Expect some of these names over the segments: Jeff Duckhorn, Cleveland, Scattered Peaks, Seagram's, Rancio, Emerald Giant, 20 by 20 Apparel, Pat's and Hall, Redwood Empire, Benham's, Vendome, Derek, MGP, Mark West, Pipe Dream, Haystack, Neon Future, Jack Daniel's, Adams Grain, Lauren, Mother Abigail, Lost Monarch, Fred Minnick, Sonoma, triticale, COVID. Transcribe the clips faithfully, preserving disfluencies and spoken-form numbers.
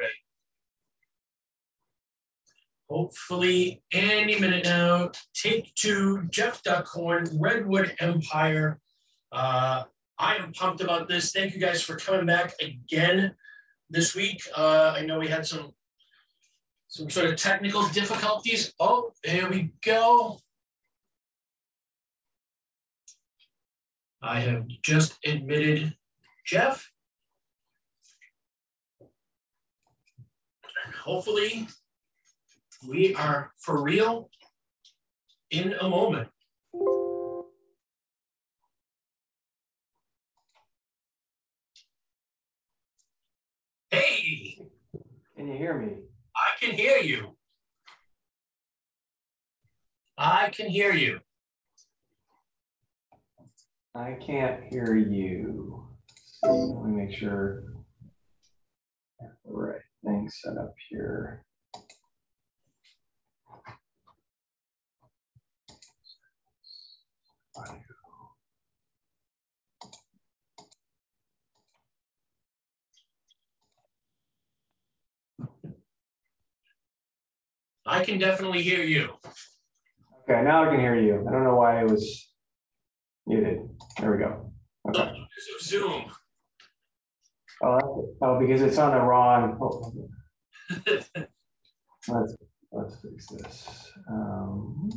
right. Hopefully, any minute now, take two, Jeff Duckhorn, Redwood Empire. Uh, I am pumped about this. Thank you guys for coming back again this week. Uh, I know we had some, some sort of technical difficulties. Oh, here we go. I have just admitted Jeff. And hopefully, we are for real in a moment. Hey! Can you hear me? I can hear you. I can hear you. I can't hear you. So let me make sure I have the right thing set up here. I can definitely hear you. Okay, now I can hear you. I don't know why it was muted. There we go. Okay. Oh, because of Zoom. Oh, oh, because it's on the wrong. Oh, okay. let's let's fix this. Um,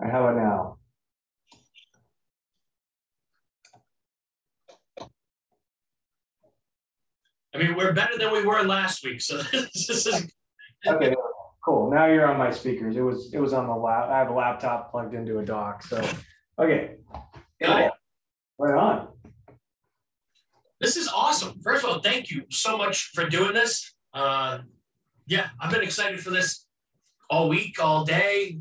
How about now? I mean, we're better than we were last week, so this is okay. Cool. Now you're on my speakers. It was it was on the lap. I have a laptop plugged into a dock, so okay. Got it. Right on. This is awesome. First of all, thank you so much for doing this. Uh, yeah, I've been excited for this all week, all day.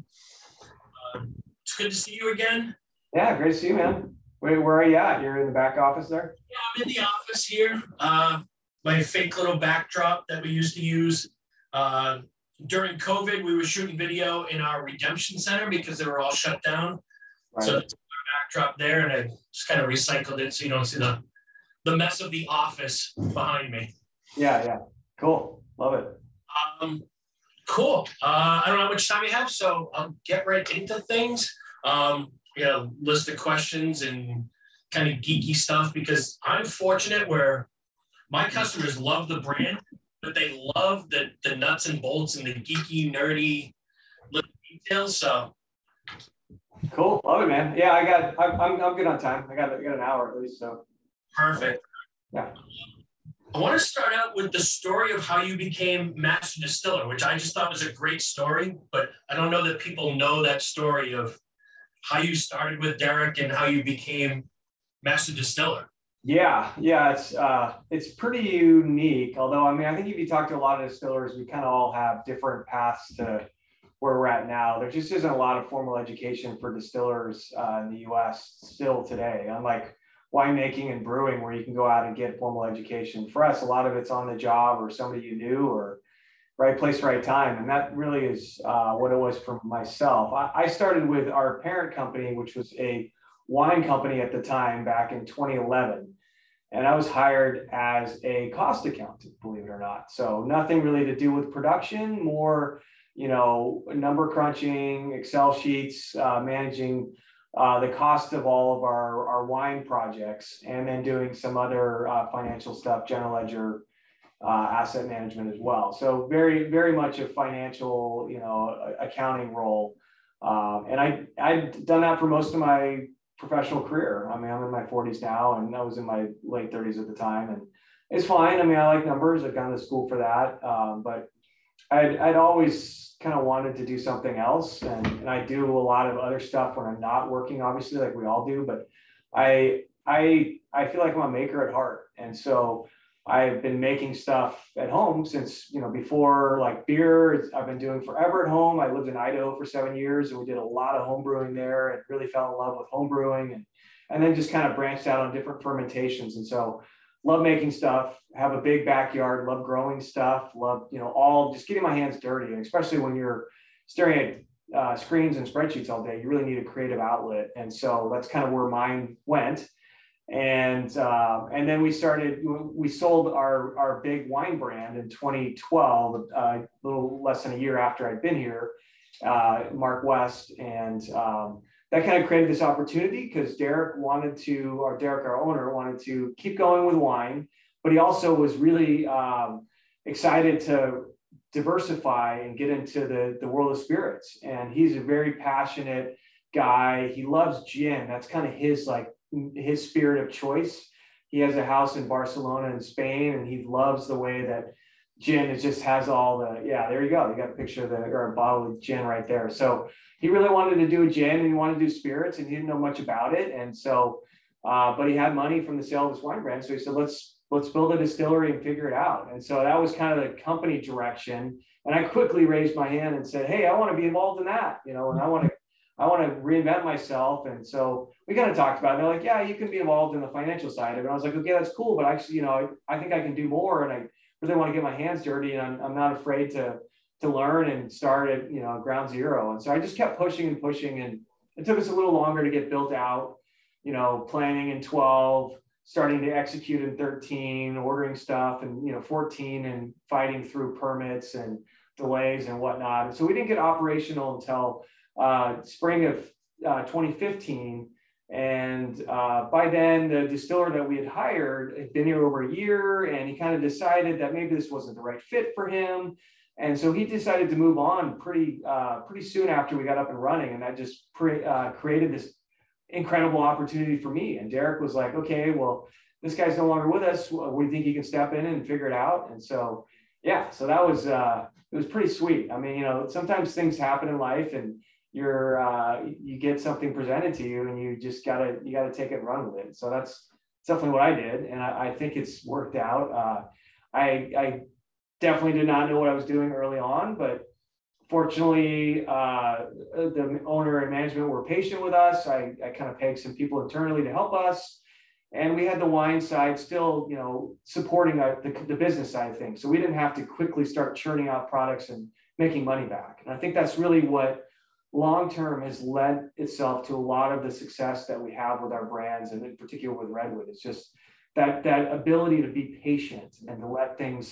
It's good to see you again. Yeah, great to see you, man. Wait, where are you at? You're in the back office there? Yeah, I'm in the office here. Uh, my fake little backdrop that we used to use. Uh, during COVID, we were shooting video in our redemption center because they were all shut down. Right. So that's our backdrop there, and I just kind of recycled it so you don't see the, the mess of the office behind me. Yeah, yeah. Cool. Love it. Um, Cool. Uh, I don't know how much time we have, so I'll get right into things. Um, you know, list of questions and kind of geeky stuff, because I'm fortunate where my customers love the brand, but they love the, the nuts and bolts and the geeky, nerdy little details. So cool. Love it, man. Yeah, I got, I'm, I'm, I'm good on time. I got, I got an hour at least. So perfect. Yeah. I want to start out with the story of how you became master distiller, which I just thought was a great story, but I don't know that people know that story of how you started with Derek and how you became master distiller. Yeah, yeah, it's uh, it's pretty unique. Although, I mean, I think if you talk to a lot of distillers, we kind of all have different paths to where we're at now. There just isn't a lot of formal education for distillers uh, in the U S still today, unlike winemaking and brewing, where you can go out and get formal education. For us, a lot of it's on the job or somebody you knew or right place, right time. And that really is uh, what it was for myself. I, I started with our parent company, which was a wine company at the time back in twenty eleven. And I was hired as a cost accountant, believe it or not. So nothing really to do with production, more, you know, number crunching, Excel sheets, uh, managing Uh, the cost of all of our, our wine projects, and then doing some other uh, financial stuff, general ledger, uh, asset management as well. So very, very much a financial, you know, accounting role. Um, and I, I've done that for most of my professional career. I mean, I'm in my forties now, and I was in my late thirties at the time, and it's fine. I mean, I like numbers. I've gone to school for that, um, but I'd, I'd always kind of wanted to do something else. And, and I do a lot of other stuff when I'm not working, obviously, like we all do, but I, I, I feel like I'm a maker at heart. And so I've been making stuff at home since, you know, before, like beer, I've been doing forever at home. I lived in Idaho for seven years and we did a lot of home brewing there and really fell in love with home brewing, and, and then just kind of branched out on different fermentations. And so love making stuff, have a big backyard, love growing stuff, love, you know, all just getting my hands dirty. And especially when you're staring at uh, screens and spreadsheets all day, you really need a creative outlet. And so that's kind of where mine went. And uh, and then we started, we sold our, our big wine brand in twenty twelve, uh, a little less than a year after I'd been here, uh, Mark West. And um, that kind of created this opportunity because Derek wanted to, or Derek, our owner, wanted to keep going with wine, but he also was really um, excited to diversify and get into the, the world of spirits. And he's a very passionate guy. He loves gin. That's kind of his like, his spirit of choice. He has a house in Barcelona in Spain, and he loves the way that gin, it just has all the, yeah, there you go. You got a picture of the, or a bottle of gin right there. So he really wanted to do a gin, and he wanted to do spirits, and he didn't know much about it. And so, uh, but he had money from the sale of this wine brand. So he said, let's, let's build a distillery and figure it out. And so that was kind of the company direction. And I quickly raised my hand and said, hey, I want to be involved in that, you know, and I want to I want to reinvent myself. And so we kind of talked about it. They're like, yeah, you can be involved in the financial side of it. And I was like, okay, that's cool. But actually, you know, I, I think I can do more. And I really want to get my hands dirty, and I'm, I'm not afraid to, to learn and start at, you know, ground zero. And so I just kept pushing and pushing. And it took us a little longer to get built out, you know, planning in twelve, starting to execute in thirteen, ordering stuff, and, you know, fourteen, and fighting through permits and delays and whatnot. And so we didn't get operational until Uh, spring of uh, twenty fifteen. And uh, by then the distiller that we had hired had been here over a year, and he kind of decided that maybe this wasn't the right fit for him. And so he decided to move on pretty, uh, pretty soon after we got up and running. And that just pre uh, created this incredible opportunity for me. And Derek was like, okay, well, this guy's no longer with us. We think he can step in and figure it out. And so, yeah, so that was, uh, it was pretty sweet. I mean, you know, sometimes things happen in life, and you're uh you get something presented to you, and you just gotta you gotta take it and run with it. So that's definitely what I did, and I, I think it's worked out. uh I I definitely did not know what I was doing early on, but fortunately uh the owner and management were patient with us. I, I kind of pegged some people internally to help us, and we had the wine side still, you know, supporting our, the, the business side of things, so we didn't have to quickly start churning out products and making money back. And I think that's really what long-term has led itself to a lot of the success that we have with our brands, and in particular with Redwood. It's just that that ability to be patient and to let things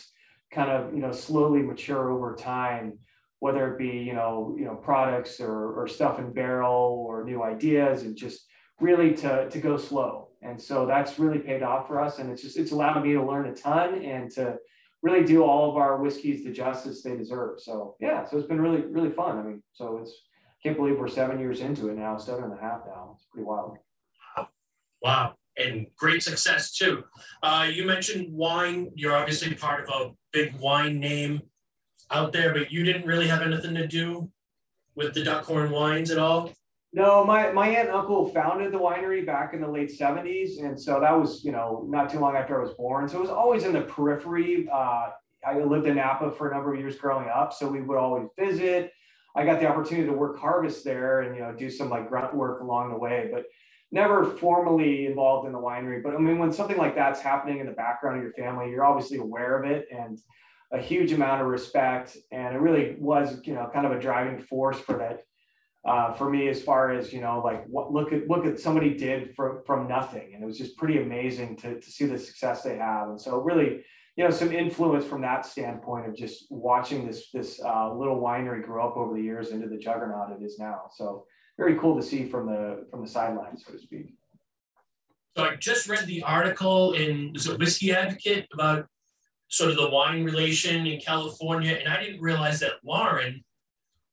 kind of, you know, slowly mature over time, whether it be, you know, you know, products or, or stuff in barrel or new ideas, and just really to, to go slow. And so that's really paid off for us. And it's just, it's allowed me to learn a ton and to really do all of our whiskeys the justice they deserve. So yeah, so it's been really, really fun. I mean, so it's, can't believe we're seven years into it now, seven and a half now. It's pretty wild. Wow. Wow. And great success too. Uh, you mentioned wine. You're obviously part of a big wine name out there, but you didn't really have anything to do with the Duckhorn wines at all? No, my, my aunt and uncle founded the winery back in the late seventies. And so that was, you know, not too long after I was born. So it was always in the periphery. Uh, I lived in Napa for a number of years growing up, so we would always visit. I got the opportunity to work harvest there and, you know, do some like grunt work along the way, but never formally involved in the winery. But I mean, when something like that's happening in the background of your family, you're obviously aware of it, and a huge amount of respect. And it really was, you know, kind of a driving force for that, uh, for me, as far as, you know, like what, look at, look at somebody did from, from nothing. And it was just pretty amazing to, to see the success they have. And so really, you know, some influence from that standpoint of just watching this, this uh, little winery grow up over the years into the juggernaut it is now. So very cool to see from the, from the sidelines, so to speak. So I just read the article in the Whiskey Advocate about sort of the wine relation in California. And I didn't realize that Lauren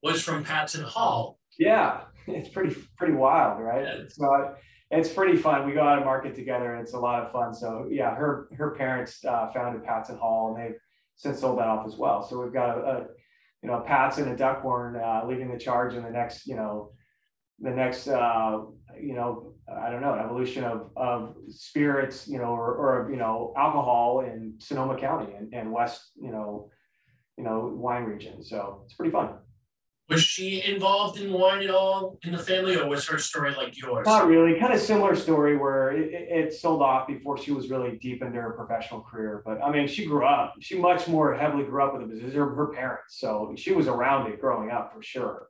was from Pat's and Hall. Yeah, it's pretty, pretty wild, right? Yeah. So it's pretty fun. We go out and market together, and it's a lot of fun. So yeah, her her parents uh, founded Pat's and Hall, and they've since sold that off as well. So we've got a, a you know, Pat's and a Duckhorn uh, leading the charge in the next, you know, the next, uh, you know, I don't know, evolution of, of spirits, you know, or, or, you know, alcohol in Sonoma County and, and West, you know, you know, wine region. So it's pretty fun. Was she involved in wine at all in the family, or was her story like yours? Not really. Kind of similar story where it, it sold off before she was really deep into her professional career. But I mean, she grew up, she much more heavily grew up with the business, her parents. So she was around it growing up for sure,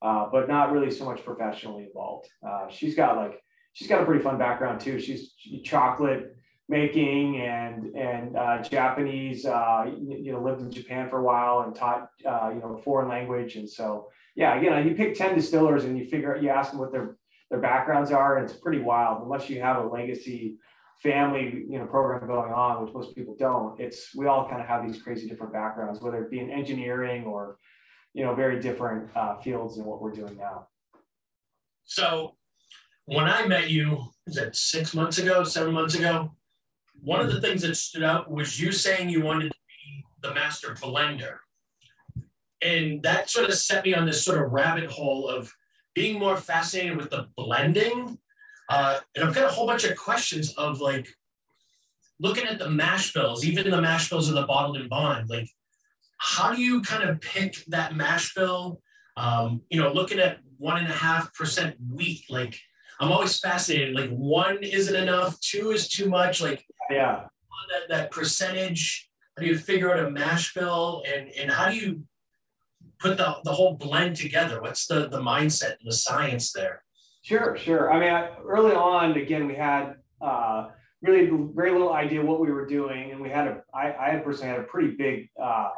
uh, but not really so much professionally involved. Uh, she's got like, she's got a pretty fun background too. She's she, chocolate making and and uh, Japanese. Uh, you, you know, lived in Japan for a while and taught uh, you know foreign language. And so yeah, you know, you pick ten distillers and you figure you ask them what their their backgrounds are, and it's pretty wild unless you have a legacy family you know program going on, which most people don't. It's we all kind of have these crazy different backgrounds, whether it be in engineering or you know very different uh, fields than what we're doing now. So when I met you, is it six months ago, seven months ago? One of the things that stood out was you saying you wanted to be the master blender. And that sort of set me on this sort of rabbit hole of being more fascinated with the blending. Uh, and I've got a whole bunch of questions of like, looking at the mash bills, even the mash bills of the bottled and bond, like how do you kind of pick that mash bill? Um, you know, looking at one and a half percent wheat, like I'm always fascinated, like one isn't enough, two is too much, like yeah, that, that percentage, how do you figure out a mash bill and, and how do you put the, the whole blend together? What's the, the mindset and the science there? Sure, sure. I mean, I, early on, again, we had uh, really very little idea what we were doing, and we had a, I, I personally had a pretty big uh,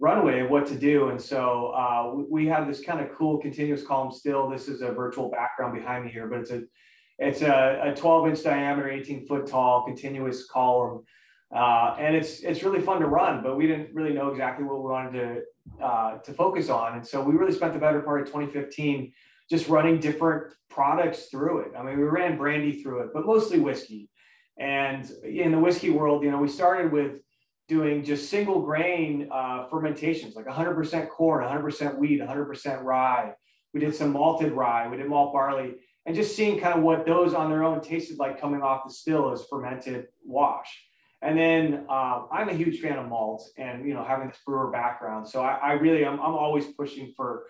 runway of what to do, and so uh, we, we have this kind of cool continuous column still. This is a virtual background behind me here, but it's a, it's a twelve inch diameter, eighteen foot tall continuous column, uh, and it's it's really fun to run. But we didn't really know exactly what we wanted to uh, to focus on, and so we really spent the better part of twenty fifteen. Just running different products through it. I mean, we ran brandy through it, but mostly whiskey. And in the whiskey world, you know, we started with doing just single grain uh, fermentations, like one hundred percent corn, one hundred percent wheat, one hundred percent rye. We did some malted rye, we did malt barley, and just seeing kind of what those on their own tasted like coming off the still as fermented wash. And then uh, I'm a huge fan of malt and, you know, having this brewer background. So I, I really, I'm, I'm always pushing for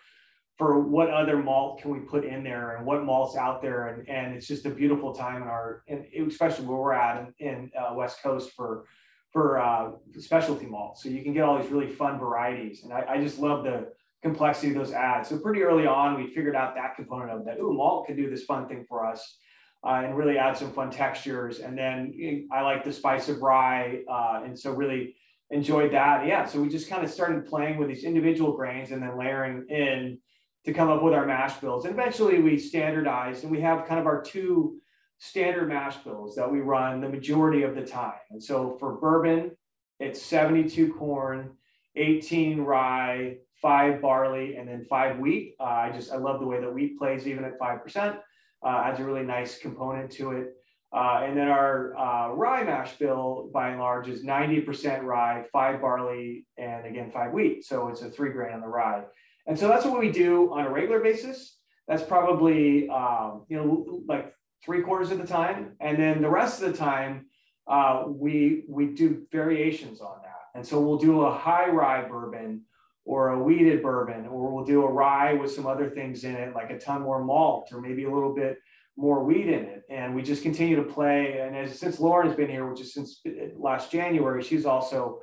for what other malt can we put in there and what malt's out there. And, and it's just a beautiful time in our, and especially where we're at in, in uh, West Coast for, for uh, specialty malt. So you can get all these really fun varieties. And I, I just love the complexity of those ads. So pretty early on, we figured out that component of that, ooh, malt can do this fun thing for us uh, and really add some fun textures. And then you know, I like the spice of rye. Uh, and so really enjoyed that. Yeah, so we just kind of started playing with these individual grains and then layering in to come up with our mash bills. And eventually we standardized and we have kind of our two standard mash bills that we run the majority of the time. And so for bourbon, it's seventy-two corn, eighteen rye, five barley, and then five wheat. Uh, I just, I love the way that wheat plays even at five percent, uh, adds a really nice component to it. Uh, and then our uh, rye mash bill by and large is ninety percent rye, five barley, and again, five wheat. So it's a three grain on the rye. And so that's what we do on a regular basis. That's probably, um, you know, like three quarters of the time. And then the rest of the time, uh, we, we do variations on that. And so we'll do a high rye bourbon or a wheated bourbon, or we'll do a rye with some other things in it, like a ton more malt or maybe a little bit more wheat in it. And we just continue to play. And as, since Lauren has been here, which is since last January, she's also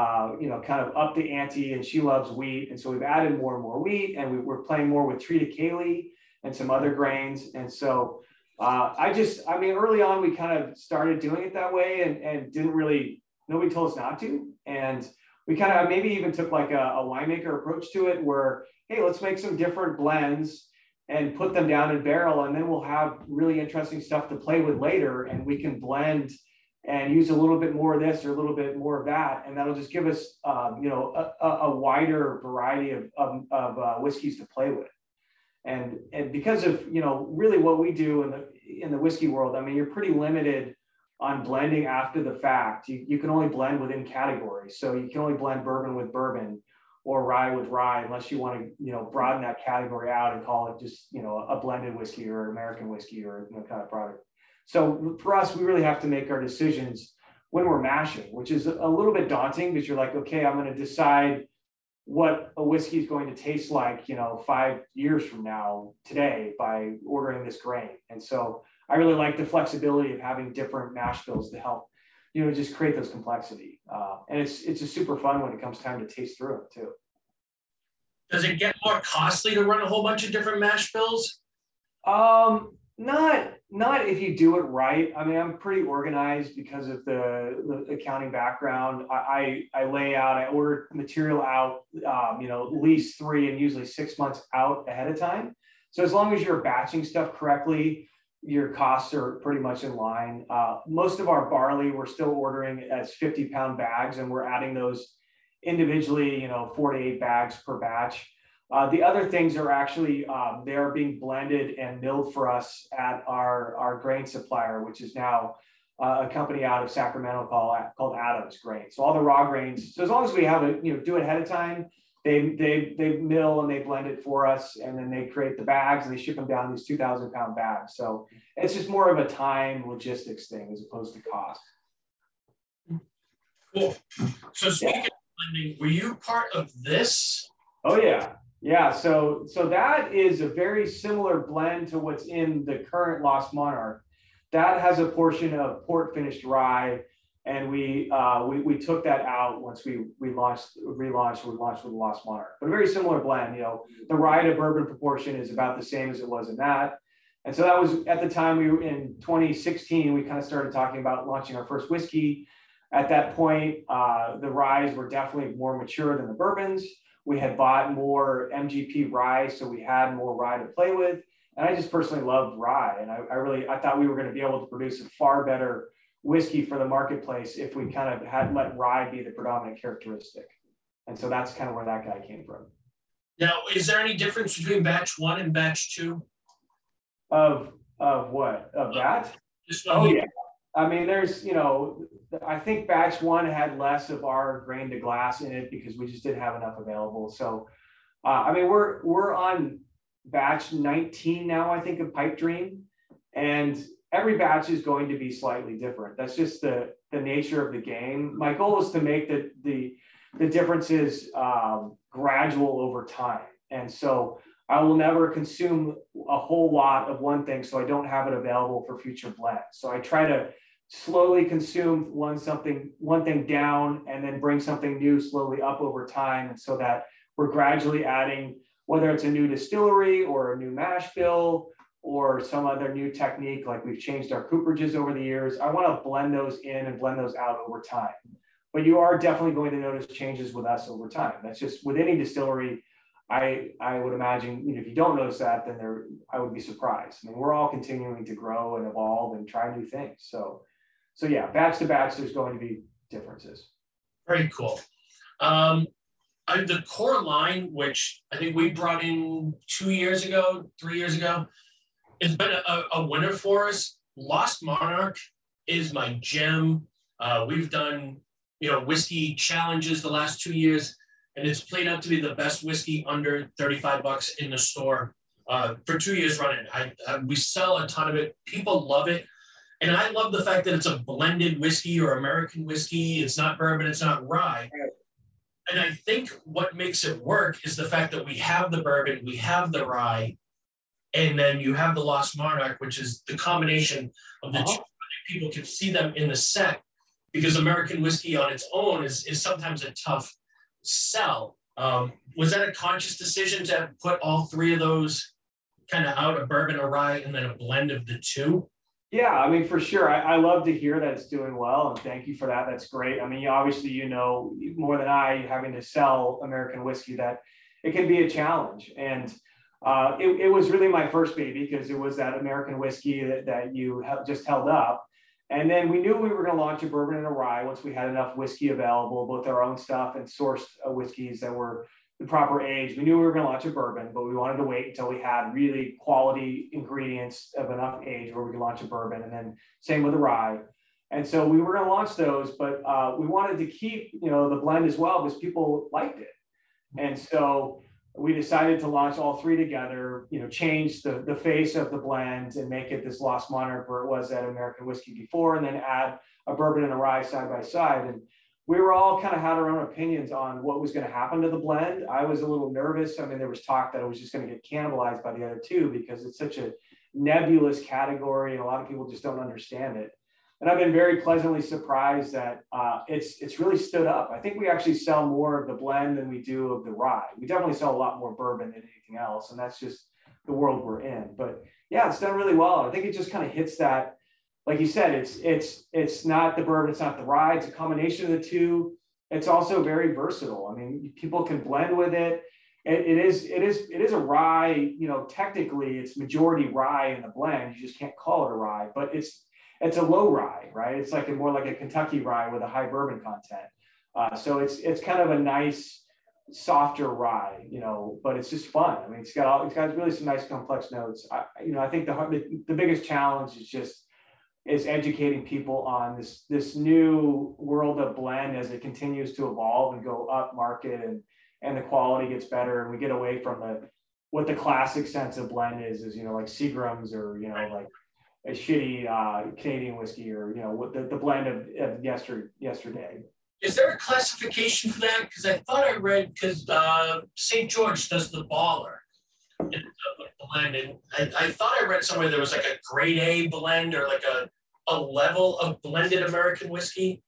Uh, you know, kind of up the ante, and she loves wheat. And so we've added more and more wheat, and we, we're playing more with triticale and some other grains. And so uh, I just, I mean, early on, we kind of started doing it that way and, and didn't really, nobody told us not to. And we kind of maybe even took like a, a winemaker approach to it where, hey, let's make some different blends and put them down in barrel. And then we'll have really interesting stuff to play with later. And we can blend and use a little bit more of this or a little bit more of that. And that'll just give us, um, you know, a, a wider variety of, of, of uh, whiskeys to play with. And, and because of, you know, really what we do in the, in the whiskey world, I mean, you're pretty limited on blending after the fact. You, you can only blend within categories. So you can only blend bourbon with bourbon or rye with rye, unless you want to, you know, broaden that category out and call it just, you know, a blended whiskey or American whiskey or you know, kind of product. So for us, we really have to make our decisions when we're mashing, which is a little bit daunting because you're like, okay, I'm going to decide what a whiskey is going to taste like, you know, five years from now today by ordering this grain. And so I really like the flexibility of having different mash bills to help, you know, just create those complexity. Uh, and it's, it's just super fun when it comes time to taste through it too. Does it get more costly to run a whole bunch of different mash bills? Um, not Not if you do it right. I mean, I'm pretty organized because of the, the accounting background. I, I, I lay out, I order material out, um, you know, at least three and usually six months out ahead of time. So as long as you're batching stuff correctly, your costs are pretty much in line. Uh, most of our barley, we're still ordering as fifty pound bags, and we're adding those individually, you know, four to eight bags per batch. Uh, the other things are actually, um, they are being blended and milled for us at our, our grain supplier, which is now uh, a company out of Sacramento called, called Adams Grain. So all the raw grains, so as long as we have it, you know, do it ahead of time, they, they, they mill and they blend it for us, and then they create the bags and they ship them down in these two thousand pound bags. So it's just more of a time logistics thing as opposed to cost. Cool. So speaking yeah. of blending, were you part of this? Oh, yeah. Yeah, so so that is a very similar blend to what's in the current Lost Monarch. That has a portion of port finished rye, and we uh, we we took that out once we we launched relaunched we launched with the Lost Monarch. But a very similar blend, you know, the rye to bourbon proportion is about the same as it was in that. And so that was at the time we were in twenty sixteen. We kind of started talking about launching our first whiskey. At that point, uh, the ryes were definitely more mature than the bourbons. We had bought more M G P rye, so we had more rye to play with. And I just personally loved rye. And I, I really, I thought we were going to be able to produce a far better whiskey for the marketplace if we kind of had let rye be the predominant characteristic. And so that's kind of where that guy came from. Now, is there any difference between batch one and batch two? Of, of what? Of that? Oh, yeah. I mean, there's, you know, I think batch one had less of our grain to glass in it because we just didn't have enough available. So, uh, I mean, we're we're on batch nineteen now, I think, of Pipe Dream, and every batch is going to be slightly different. That's just the the nature of the game. My goal is to make the the the differences um, gradual over time, and so I will never consume a whole lot of one thing, so I don't have it available for future blends. So I try to slowly consume one something, one thing down, and then bring something new slowly up over time, and so that we're gradually adding, whether it's a new distillery or a new mash bill or some other new technique, like we've changed our cooperages over the years. I want to blend those in and blend those out over time. But you are definitely going to notice changes with us over time. That's just with any distillery. I, I would imagine, you know, if you don't notice that, then there, I would be surprised. I mean, we're all continuing to grow and evolve and try new things. So, so yeah, batch to batch, there's going to be differences. Very cool. Um, I, the core line, which I think we brought in two years ago, three years ago, it's been a, a winner for us. Lost Monarch is my gem. Uh, we've done, you know, whiskey challenges the last two years. And it's played out to be the best whiskey under thirty-five bucks in the store uh, for two years running. I, I, we sell a ton of it. People love it. And I love the fact that it's a blended whiskey or American whiskey. It's not bourbon. It's not rye. And I think what makes it work is the fact that we have the bourbon, we have the rye, and then you have the Lost Monarch, which is the combination of the two. People can see them in the set, because American whiskey on its own is, is sometimes a tough sell. Um, was that a conscious decision to put all three of those kind of out, a bourbon, a rye, and then a blend of the two? Yeah, I mean, for sure. I, I love to hear that it's doing well, and thank you for that. That's great. I mean, obviously, you know more than I, having to sell American whiskey, that it can be a challenge. And uh, it, it was really my first baby, because it was that American whiskey that, that you just held up. And then we knew we were going to launch a bourbon and a rye once we had enough whiskey available, both our own stuff and sourced uh, whiskeys that were the proper age. We knew we were going to launch a bourbon, but we wanted to wait until we had really quality ingredients of enough age where we could launch a bourbon, and then same with the rye. And so we were going to launch those, but uh, we wanted to keep, you know, the blend as well, because people liked it. And so we decided to launch all three together, you know, change the, the face of the blend and make it this Lost Monarch where it was that American whiskey before, and then add a bourbon and a rye side by side. And we were all kind of had our own opinions on what was going to happen to the blend. I was a little nervous. I mean, there was talk that it was just going to get cannibalized by the other two, because it's such a nebulous category and a lot of people just don't understand it. And I've been very pleasantly surprised that uh, it's it's really stood up. I think we actually sell more of the blend than we do of the rye. We definitely sell a lot more bourbon than anything else, and that's just the world we're in. But yeah, it's done really well. I think it just kind of hits that, like you said, it's it's it's not the bourbon, it's not the rye, it's a combination of the two. It's also very versatile. I mean, people can blend with it. It, it is it is it is a rye, you know, technically it's majority rye in the blend. You just can't call it a rye, but it's it's a low rye, right? It's like a more like a Kentucky rye with a high bourbon content. Uh, so it's it's kind of a nice softer rye, you know, but it's just fun. I mean, it's got all, it's got really some nice complex notes. I, you know, I think the, the the biggest challenge is just is educating people on this this new world of blend as it continues to evolve and go up market, and and the quality gets better, and we get away from the what the classic sense of blend is, is, you know, like Seagram's or, you know, like a shitty uh, Canadian whiskey, or, you know, what the, the blend of, of yesterday, yesterday. Is there a classification for that? Because I thought I read, because uh, Saint George does the baller blend, and I, I thought I read somewhere there was like a grade A blend or like a, a level of blended American whiskey.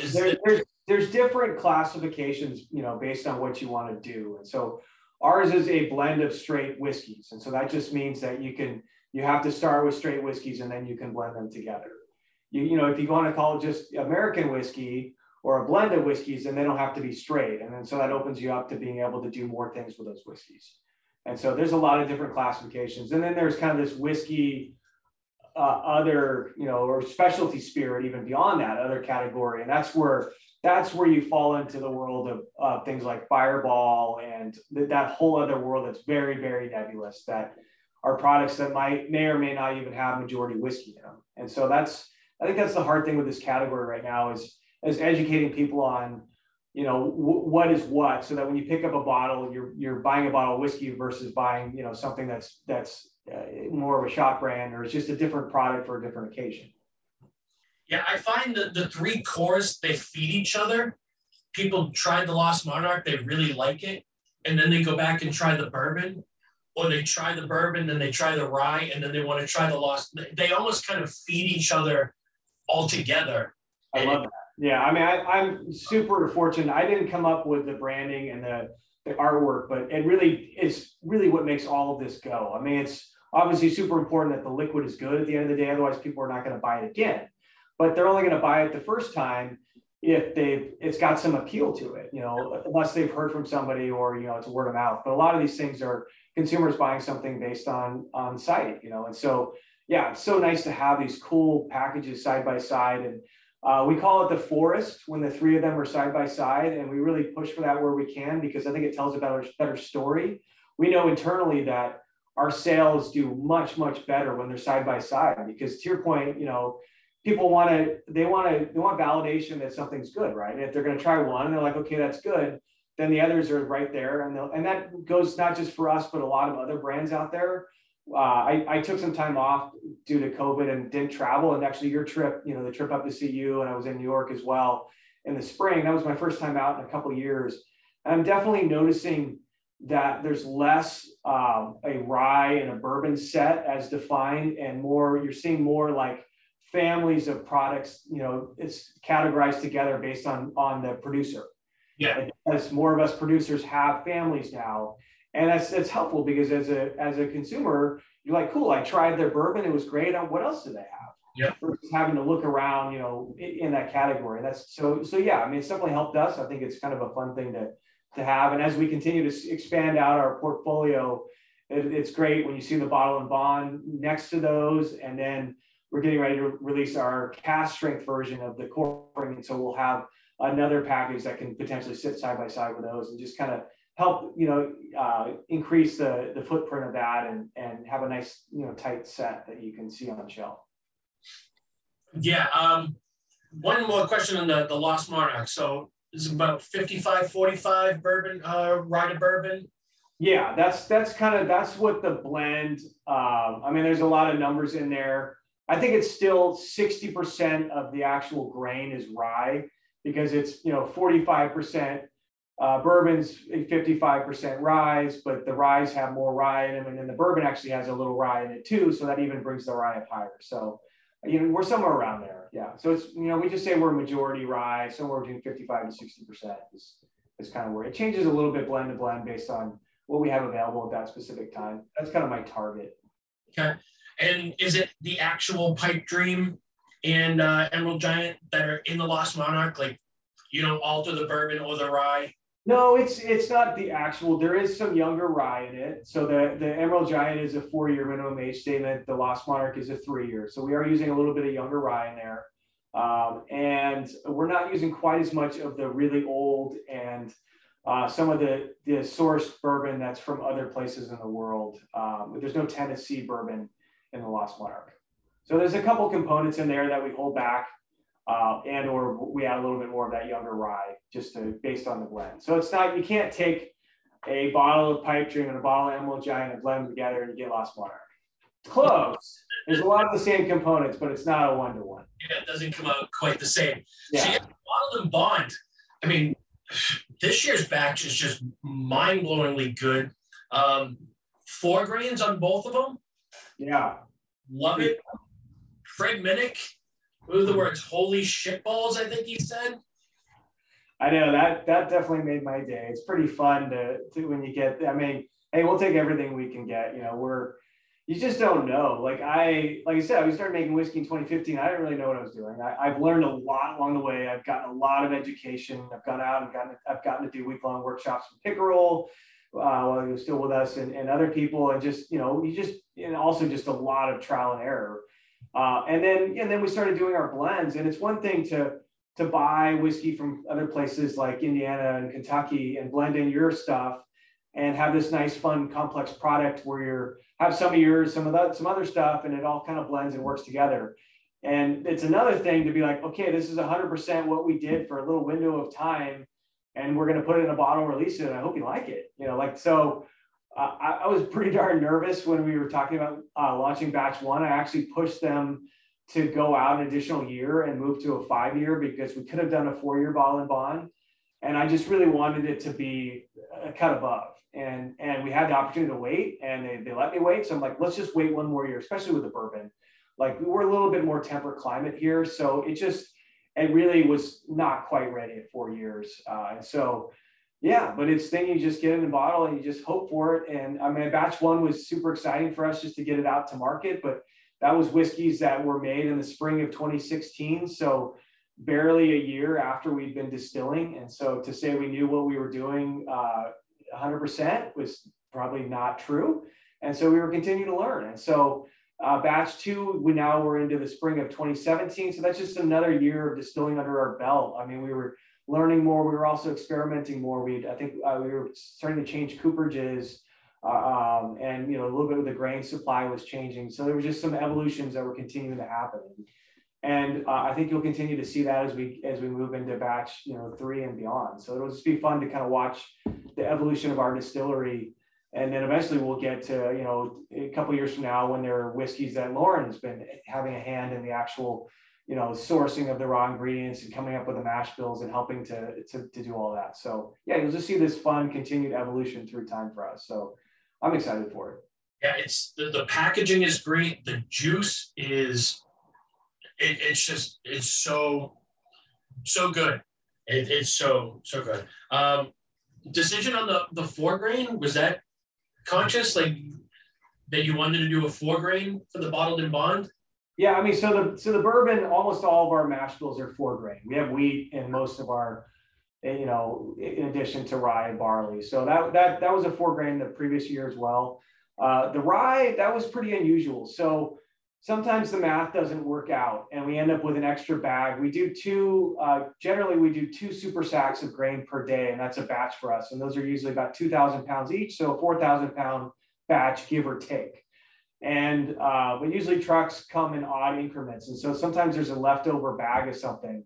Is there, the, there's, there's different classifications, you know, based on what you want to do. And so ours is a blend of straight whiskeys. And so that just means that you can, you have to start with straight whiskeys and then you can blend them together. You, you know, if you want to call it just American whiskey, or a blend of whiskeys, and they don't have to be straight. And then so that opens you up to being able to do more things with those whiskeys. And so there's a lot of different classifications. And then there's kind of this whiskey, uh, other, you know, or specialty spirit, even beyond that other category. And that's where, that's where you fall into the world of uh, things like Fireball and th that whole other world that's very, very nebulous, that are products that might, may or may not even have majority whiskey in them. And so that's, I think that's the hard thing with this category right now, is is educating people on, you know, what is what, so that when you pick up a bottle, you're you're buying a bottle of whiskey versus buying, you know, something that's that's uh, more of a shop brand, or it's just a different product for a different occasion. Yeah, I find that the three cores, they feed each other. People tried the Lost Monarch, they really like it, and then they go back and try the bourbon, or they try the bourbon, then they try the rye, and then they want to try the Lost. They almost kind of feed each other all together. I love that. Yeah, I mean, I, I'm super fortunate. I didn't come up with the branding and the, the artwork, but it really is really what makes all of this go. I mean, it's obviously super important that the liquid is good at the end of the day. Otherwise, people are not going to buy it again. But they're only going to buy it the first time if they've it's got some appeal to it, you know, unless they've heard from somebody, or, you know, it's word of mouth. But a lot of these things are consumers buying something based on on sight, you know. And so, yeah, it's so nice to have these cool packages side by side. And Uh, we call it the forest when the three of them are side by side, and we really push for that where we can, because I think it tells a better, better story. We know internally that our sales do much, much better when they're side by side, because to your point, you know, people want to, they want to, they want validation that something's good, right? And if they're going to try one and they're like, okay, that's good, then the others are right there. And, and that goes not just for us, but a lot of other brands out there. Uh, I, I took some time off due to COVID and didn't travel. And actually your trip, you know, the trip up to see you, and I was in New York as well in the spring. That was my first time out in a couple of years. And I'm definitely noticing that there's less um, a rye and a bourbon set as defined, and more, you're seeing more like families of products, you know, it's categorized together based on, on the producer. Yeah. As more of us producers have families now. And that's, that's helpful, because as a, as a consumer, you're like, cool, I tried their bourbon, it was great. What else do they have? Yeah. Versus having to look around, you know, in, in that category. That's so, so yeah, I mean, it's definitely helped us. I think it's kind of a fun thing to, to have. And as we continue to expand out our portfolio, it, it's great when you see the bottle and bond next to those. And then we're getting ready to release our cast strength version of the core. And so we'll have another package that can potentially sit side by side with those, and just kind of help, you know, uh, increase the, the footprint of that, and, and have a nice, you know, tight set that you can see on the shelf. Yeah. Um, one more question on the, the Lost Monarch. So it's about fifty-five, forty-five bourbon, uh, rye to bourbon. Yeah, that's, that's kind of, that's what the blend, um, I mean, there's a lot of numbers in there. I think it's still sixty percent of the actual grain is rye, because it's, you know, forty-five percent Uh, bourbon's fifty-five percent rye, but the ryes have more rye in them, and then the bourbon actually has a little rye in it too, so that even brings the rye up higher. So, you know, we're somewhere around there. Yeah. So it's, you know, we just say we're majority rye, somewhere between fifty-five and sixty percent is, is kind of where it changes a little bit blend to blend based on what we have available at that specific time. That's kind of my target. Okay. And is it the actual Pipe Dream and uh, Emerald Giant that are in the Lost Monarch? Like, you don't alter the bourbon or the rye? No, it's it's not the actual. There is some younger rye in it. So the, the Emerald Giant is a four-year minimum age statement. The Lost Monarch is a three-year. So we are using a little bit of younger rye in there. Um, and we're not using quite as much of the really old and uh, some of the, the sourced bourbon that's from other places in the world. Um, there's no Tennessee bourbon in the Lost Monarch. So there's a couple components in there that we hold back uh, and or we add a little bit more of that younger rye just to, based on the blend. So it's not, you can't take a bottle of Pipe Dream and a bottle of Emerald Giant and blend them together and you get Lost Monarch. Close. There's a lot of the same components, but it's not a one-to-one. Yeah, it doesn't come out quite the same. Yeah. So you have a lot of them bond. I mean, this year's batch is just mind-blowingly good. Um, four grains on both of them. Yeah. Love it. Fred Minnick, what were the words? Holy shitballs, I think he said. I know, that that definitely made my day. It's pretty fun to, to when you get, I mean, hey, we'll take everything we can get. You know, we're, you just don't know. Like I, like I said, we started making whiskey in twenty fifteen. I didn't really know what I was doing. I, I've learned a lot along the way. I've gotten a lot of education. I've gone out and gotten, I've gotten to do week-long workshops with Pickerel uh, while he was still with us and, and other people. And just, you know, you just, and also just a lot of trial and error. Uh, and then, and then we started doing our blends. And it's one thing to, to buy whiskey from other places like Indiana and Kentucky and blend in your stuff and have this nice, fun, complex product where you have some of yours, some of that, some other stuff, and it all kind of blends and works together. And it's another thing to be like, okay, this is one hundred percent what we did for a little window of time, and we're going to put it in a bottle, release it, and I hope you like it. You know, like, so uh, I, I was pretty darn nervous when we were talking about uh, launching batch one. I actually pushed them to go out an additional year and move to a five-year because we could have done a four-year bottle and bond. And I just really wanted it to be a cut above. And, and we had the opportunity to wait, and they, they let me wait. So I'm like, let's just wait one more year, especially with the bourbon. Like, we were a little bit more temperate climate here. So it just, it really was not quite ready at four years. Uh, and so, yeah, but it's thing you just get in the bottle and you just hope for it. And I mean, batch one was super exciting for us just to get it out to market, but that was whiskeys that were made in the spring of twenty sixteen. So barely a year after we'd been distilling. And so to say we knew what we were doing, uh, one hundred percent was probably not true. And so we were continuing to learn. And so uh, batch two, we now we're into the spring of twenty seventeen. So that's just another year of distilling under our belt. I mean, we were learning more. We were also experimenting more. We I think uh, we were starting to change cooperages uh, um, and, you know, a little bit of the grain supply was changing. So there was just some evolutions that were continuing to happen. And uh, I think you'll continue to see that as we as we move into batch, you know, three and beyond. So it'll just be fun to kind of watch the evolution of our distillery, and then eventually we'll get to, you know, a couple of years from now when there are whiskeys that Lauren's been having a hand in the actual, you know, sourcing of the raw ingredients and coming up with the mash bills and helping to to, to do all that. So yeah, you'll just see this fun continued evolution through time for us. So I'm excited for it. Yeah, it's the, the packaging is great. The juice is. It, it's just, it's so, so good. It, it's so, so good. Um, decision on the, the four grain, was that conscious? Like that you wanted to do a four grain for the bottled and bond? Yeah. I mean, so the, so the bourbon, almost all of our mash bills are four grain. We have wheat in most of our, you know, in addition to rye and barley. So that, that, that was a four grain the previous year as well. Uh, the rye, that was pretty unusual. So sometimes the math doesn't work out and we end up with an extra bag. We do two, uh, generally we do two super sacks of grain per day, and that's a batch for us. And those are usually about two thousand pounds each. So a four thousand pound batch, give or take. And uh, but usually trucks come in odd increments. And so sometimes there's a leftover bag of something.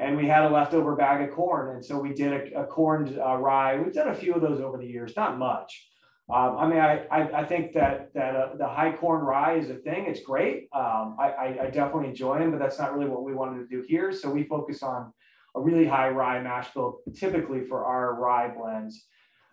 And we had a leftover bag of corn. And so we did a, a corn uh, rye. We've done a few of those over the years, not much. Um, I mean, I, I, I think that, that uh, the high corn rye is a thing. It's great. Um, I, I, I definitely enjoy them, but that's not really what we wanted to do here. So we focus on a really high rye mash bill typically for our rye blends.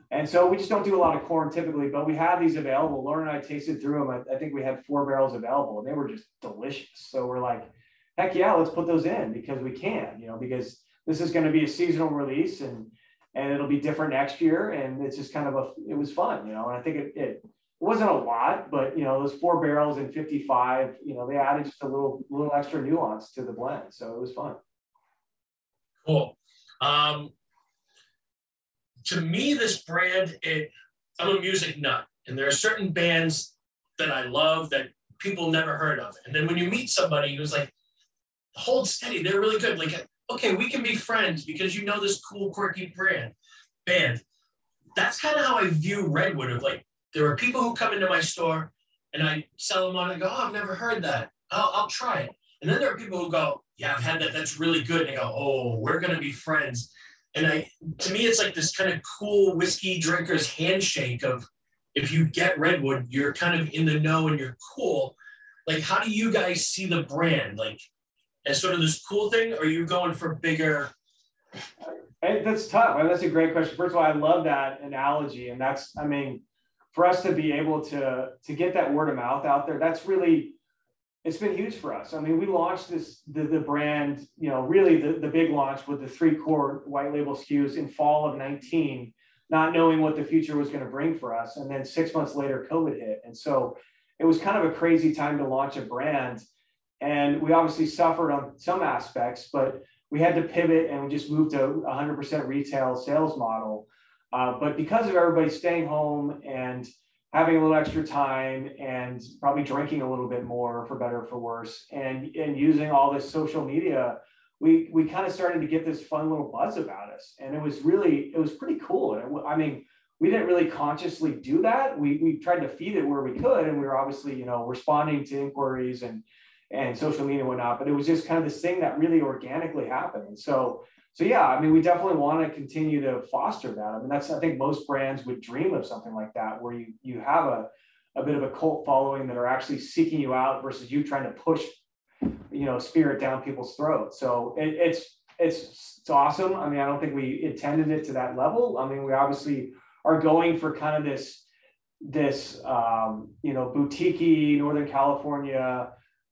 And so we just don't do a lot of corn typically, but we have these available. Lauren and I tasted through them. I, I think we had four barrels available and they were just delicious. So we're like, heck yeah, let's put those in because we can, you know, because this is going to be a seasonal release and And it'll be different next year. And it's just kind of a, it was fun, you know, and I think it, it It wasn't a lot, but you know, those four barrels and fifty-five, you know, they added just a little little extra nuance to the blend. So it was fun. Cool. Um, to me, this brand, it, I'm a music nut, and there are certain bands that I love that people never heard of. And then when you meet somebody who's like, hold steady, they're really good. Like, okay, we can be friends because you know this cool, quirky brand. band. That's kind of how I view Redwood. Of like, there are people who come into my store and I sell them on and go, oh, I've never heard that. I'll, I'll try it. And then there are people who go, yeah, I've had that. That's really good. And they go, oh, we're going to be friends. And I, to me, it's like this kind of cool whiskey drinker's handshake of, if you get Redwood, you're kind of in the know and you're cool. Like, how do you guys see the brand? Like, as sort of this cool thing, or are you going for bigger? That's tough. I mean, that's a great question. First of all, I love that analogy. And that's, I mean, for us to be able to, to get that word of mouth out there, that's really, it's been huge for us. I mean, we launched this, the, the brand, you know, really the, the big launch with the three core white label S K Us in fall of nineteen, not knowing what the future was going to bring for us. And then six months later, COVID hit. And so it was kind of a crazy time to launch a brand. And we obviously suffered on some aspects, but we had to pivot and we just moved to one hundred percent retail sales model. Uh, but because of everybody staying home and having a little extra time and probably drinking a little bit more, for better or for worse, and, and using all this social media, we, we kind of started to get this fun little buzz about us. And it was really, it was pretty cool. And it, I mean, we didn't really consciously do that. We, we tried to feed it where we could. And we were obviously, you know, responding to inquiries and and social media and whatnot, but it was just kind of this thing that really organically happened. So, so yeah, I mean, we definitely want to continue to foster that. I mean, that's, I think most brands would dream of something like that, where you, you have a, a bit of a cult following that are actually seeking you out versus you trying to push, you know, spirit down people's throats. So it, it's, it's, it's awesome. I mean, I don't think we intended it to that level. I mean, we obviously are going for kind of this, this, um, you know, boutique-y Northern California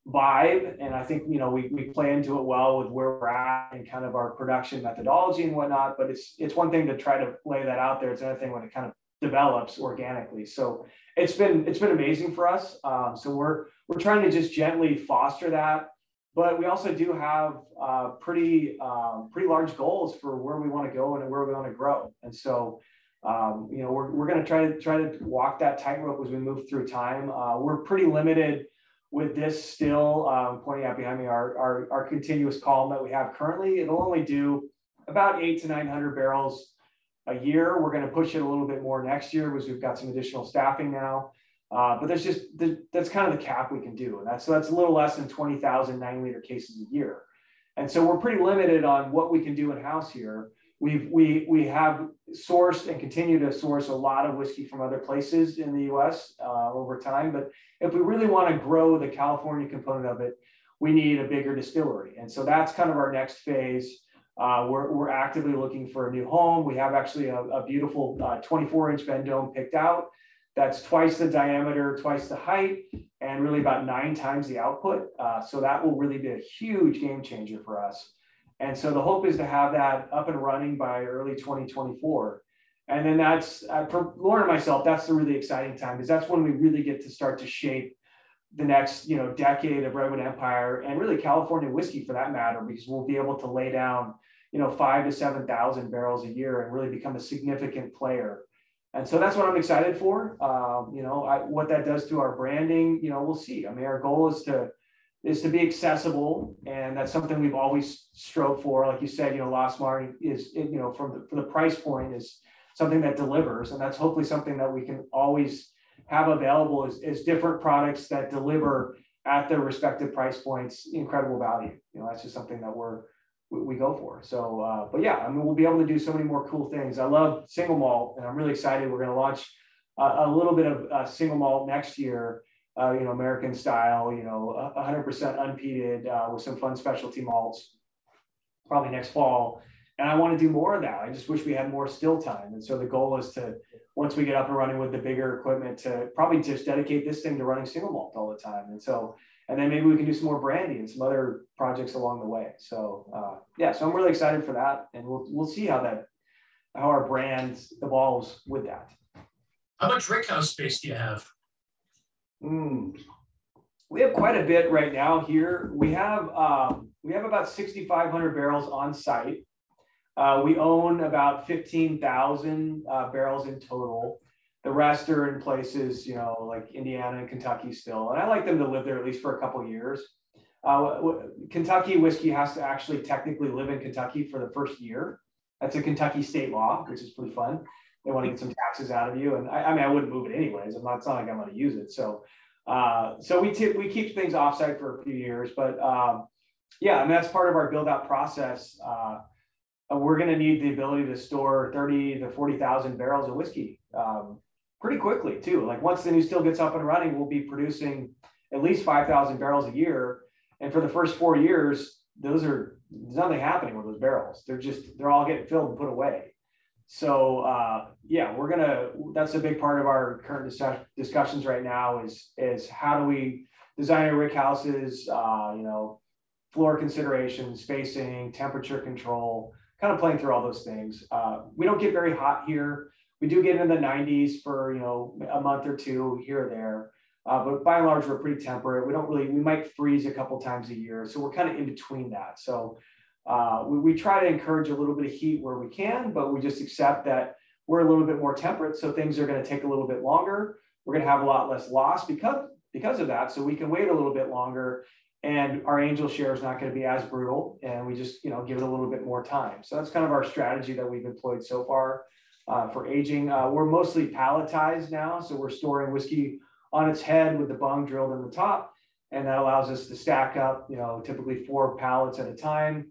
vibe, and I think, you know, we, we play into it well with where we're at and kind of our production methodology and whatnot. But it's it's one thing to try to lay that out there. It's another thing when it kind of develops organically. So it's been it's been amazing for us. Um, so we're we're trying to just gently foster that, but we also do have uh, pretty um, pretty large goals for where we want to go and where we want to grow. And so um, you know, we're we're going to try to try to walk that tightrope as we move through time. Uh, we're pretty limited with this still, um, pointing out behind me, our, our, our continuous column that we have currently. It'll only do about eight to nine hundred barrels a year. We're gonna push it a little bit more next year because we've got some additional staffing now. Uh, but there's just, the, that's kind of the cap we can do. And that's, so that's a little less than twenty thousand nine liter cases a year. And so we're pretty limited on what we can do in house here. We've, we, we have sourced and continue to source a lot of whiskey from other places in the U S uh, over time. But if we really want to grow the California component of it, we need a bigger distillery. And so that's kind of our next phase. Uh, we're, we're actively looking for a new home. We have actually a, a beautiful twenty-four inch uh, Vendome picked out. That's twice the diameter, twice the height, and really about nine times the output. Uh, so that will really be a huge game changer for us. And so the hope is to have that up and running by early twenty twenty-four. And then that's, uh, for Lauren and myself, that's the really exciting time, because that's when we really get to start to shape the next, you know, decade of Redwood Empire, and really California whiskey for that matter, because we'll be able to lay down, you know, five to seven thousand barrels a year and really become a significant player. And so that's what I'm excited for. Um, you know, I, what that does to our branding, you know, we'll see. I mean, our goal is to, is to be accessible. And that's something we've always strove for. Like you said, you know, Lost Monarch is, you know, from the, for the price point is something that delivers. And that's hopefully something that we can always have available is, is different products that deliver at their respective price points, incredible value. You know, that's just something that we're, we, we go for. So, uh, but yeah, I mean, we'll be able to do so many more cool things. I love single malt, and I'm really excited. We're gonna launch a, a little bit of uh, single malt next year. Uh, you know, American style, you know, one hundred percent unpeated uh, with some fun specialty malts probably next fall. And I want to do more of that. I just wish we had more still time. And so the goal is to, once we get up and running with the bigger equipment, to probably just dedicate this thing to running single malt all the time. And so, and then maybe we can do some more brandy and some other projects along the way. So uh, yeah, so I'm really excited for that. And we'll, we'll see how that, how our brand evolves with that. How much rickhouse space do you have? Mm. We have quite a bit right now here. We have um, we have about sixty-five hundred barrels on site. Uh, we own about fifteen thousand uh, barrels in total. The rest are in places, you know, like Indiana and Kentucky still. And I like them to live there at least for a couple of years. Uh, Kentucky whiskey has to actually technically live in Kentucky for the first year. That's a Kentucky state law, which is pretty fun. They want to get some taxes out of you. And I, I mean, I wouldn't move it anyways. I'm not, it's not like I'm going to use it. So, uh, so we, we keep things offsite for a few years. But um, yeah, and that's part of our build out process. Uh, we're going to need the ability to store thirty to forty thousand barrels of whiskey um, pretty quickly too. Like once the new still gets up and running, we'll be producing at least five thousand barrels a year. And for the first four years, those are, there's nothing happening with those barrels. They're just, they're all getting filled and put away. So uh, yeah, we're gonna, that's a big part of our current dis discussions right now is, is how do we design our rick houses, uh, you know, floor consideration, spacing, temperature control, kind of playing through all those things. Uh, we don't get very hot here. We do get in the nineties for, you know, a month or two here or there. Uh, but by and large, we're pretty temperate. We don't really, we might freeze a couple times a year. So we're kind of in between that. So uh, we, we try to encourage a little bit of heat where we can, but we just accept that we're a little bit more temperate. So things are going to take a little bit longer. We're going to have a lot less loss because, because of that. So we can wait a little bit longer and our angel share is not going to be as brutal. And we just, you know, give it a little bit more time. So that's kind of our strategy that we've employed so far uh, for aging. Uh, we're mostly palletized now. So we're storing whiskey on its head with the bung drilled in the top. And that allows us to stack up, you know, typically four pallets at a time.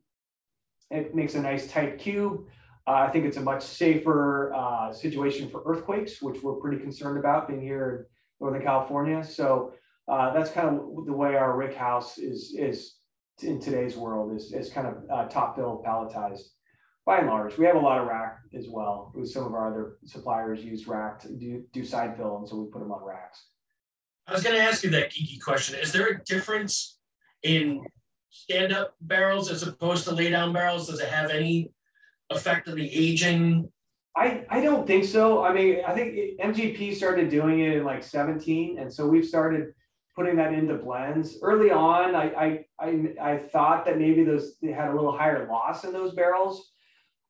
It makes a nice tight cube. Uh, I think it's a much safer uh, situation for earthquakes, which we're pretty concerned about being here in Northern California. So uh, that's kind of the way our rick house is, is in today's world is, is kind of uh, top fill palletized by and large. We have a lot of rack as well. Some of our other suppliers use rack to do, do side fill, and so we put them on racks. I was going to ask you that geeky question. Is there a difference in stand-up barrels as opposed to lay-down barrels? Does it have any effect on the aging? I, I don't think so. I mean, I think it, M G P started doing it in like seventeen, and so we've started putting that into blends. Early on, I, I, I, I thought that maybe those they had a little higher loss in those barrels,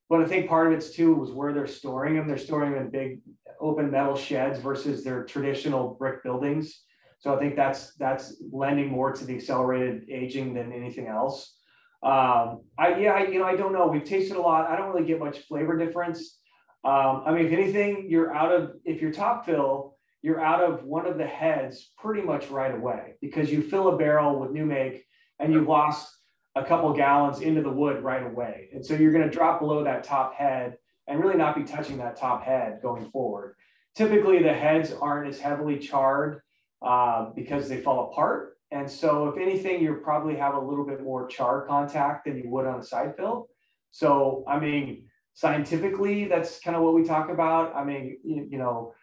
but I think part of it's too was where they're storing them. They're storing them in big open metal sheds versus their traditional brick buildings. So I think that's that's lending more to the accelerated aging than anything else. Um, I yeah, I, you know, I don't know. We've tasted a lot. I don't really get much flavor difference. Um, I mean, if anything, you're out of if you're top fill, you're out of one of the heads pretty much right away because you fill a barrel with new make and you've lost a couple gallons into the wood right away, and so you're going to drop below that top head and really not be touching that top head going forward. Typically, the heads aren't as heavily charred. Uh, because they fall apart. And so if anything, you probably have a little bit more char contact than you would on a side fill. So, I mean, scientifically, that's kind of what we talk about. I mean, you, you know,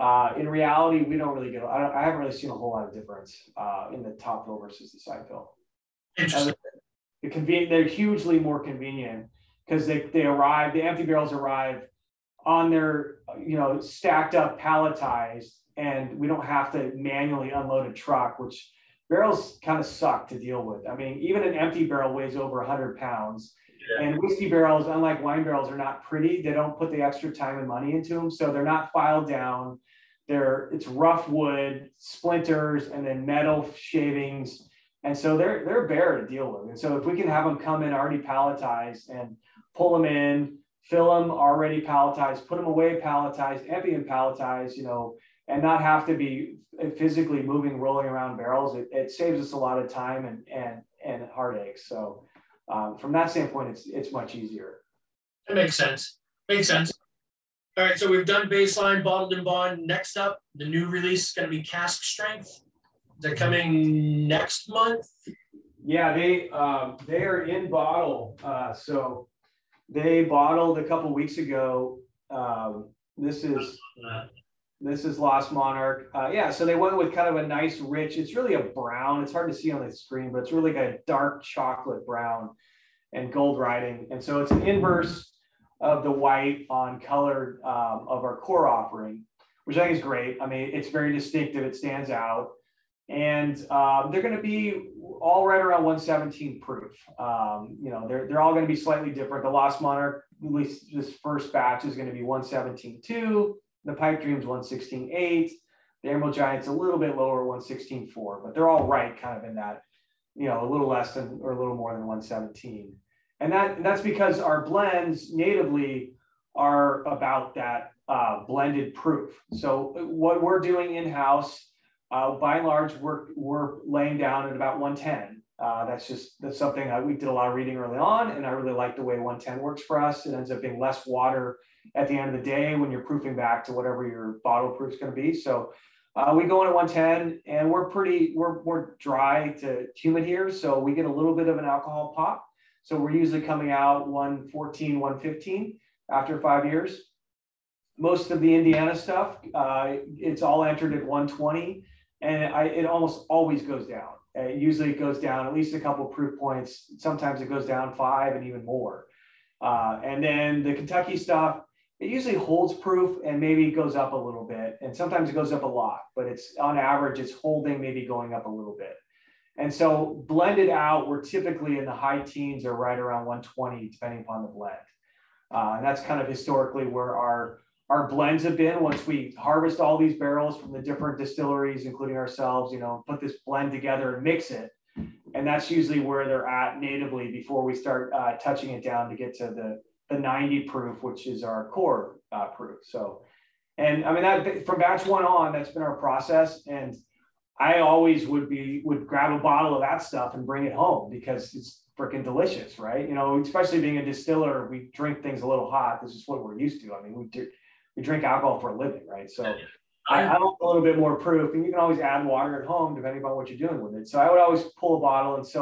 uh, in reality, we don't really get, I, don't, I haven't really seen a whole lot of difference uh, in the top fill versus the side fill. Interesting. The conven- they're hugely more convenient because they, they arrive, the empty barrels arrive on their, you know, stacked up palletized. And we don't have to manually unload a truck, which barrels kind of suck to deal with. I mean, even an empty barrel weighs over one hundred pounds. Yeah. And whiskey barrels, unlike wine barrels, are not pretty. They don't put the extra time and money into them. So they're not filed down. They're, it's rough wood, splinters, and then metal shavings. And so they're, they're bare to deal with. And so if we can have them come in already palletized and pull them in, fill them already palletized, put them away palletized, empty and palletized, you know, and not have to be physically moving, rolling around barrels, it, it saves us a lot of time and and and heartaches. So um, from that standpoint, it's it's much easier. That makes sense. Makes sense. All right, so we've done baseline, bottled and bond. Next up, the new release is going to be cask strength. They're coming next month. Yeah, they um, they are in bottle. Uh, so they bottled a couple weeks ago. Um, this is. Uh, This is Lost Monarch. Uh, yeah, so they went with kind of a nice rich, it's really a brown. It's hard to see on the screen, but it's really like a dark chocolate brown and gold writing. And so it's an inverse of the white on color um, of our core offering. which I think is great. I mean, it's very distinctive. It stands out. And um, they're going to be all right around one seventeen proof. Um, you know, they're, they're all going to be slightly different. The Lost Monarch, at least this first batch, is going to be one seventeen point two. The Pipe Dream's one sixteen point eight. The Emerald Giant's a little bit lower, one sixteen point four. But they're all right kind of in that, you know, a little less than or a little more than one seventeen. And, that, and that's because our blends natively are about that uh, blended proof. So what we're doing in-house, Uh, by and large, we're, we're laying down at about one ten. Uh, that's just, that's something I, we did a lot of reading early on, and I really like the way one ten works for us. It ends up being less water at the end of the day when you're proofing back to whatever your bottle proof is going to be. So uh, we go in at one ten, and we're pretty, we're, we're dry to humid here. So we get a little bit of an alcohol pop. So we're usually coming out one fourteen, one fifteen after five years. Most of the Indiana stuff, uh, it's all entered at one twenty. And I, it almost always goes down. Uh, usually it goes down at least a couple of proof points. Sometimes it goes down five and even more. Uh, and then the Kentucky stuff, it usually holds proof and maybe goes up a little bit. And sometimes it goes up a lot, but it's on average, it's holding, maybe going up a little bit. And so blended out, we're typically in the high teens or right around one twenty, depending upon the blend. Uh, and that's kind of historically where our Our blends have been. Once we harvest all these barrels from the different distilleries, including ourselves, you know, put this blend together and mix it. And that's usually where they're at natively before we start uh, touching it down to get to the, the ninety proof, which is our core uh, proof. So, and I mean, that from batch one on, that's been our process. And I always would be, would grab a bottle of that stuff and bring it home because it's freaking delicious, right? You know, especially being a distiller, we drink things a little hot. This is what we're used to. I mean, we do. We drink alcohol for a living, right? So I, I want a little bit more proof, and you can always add water at home depending on what you're doing with it. So I would always pull a bottle, and so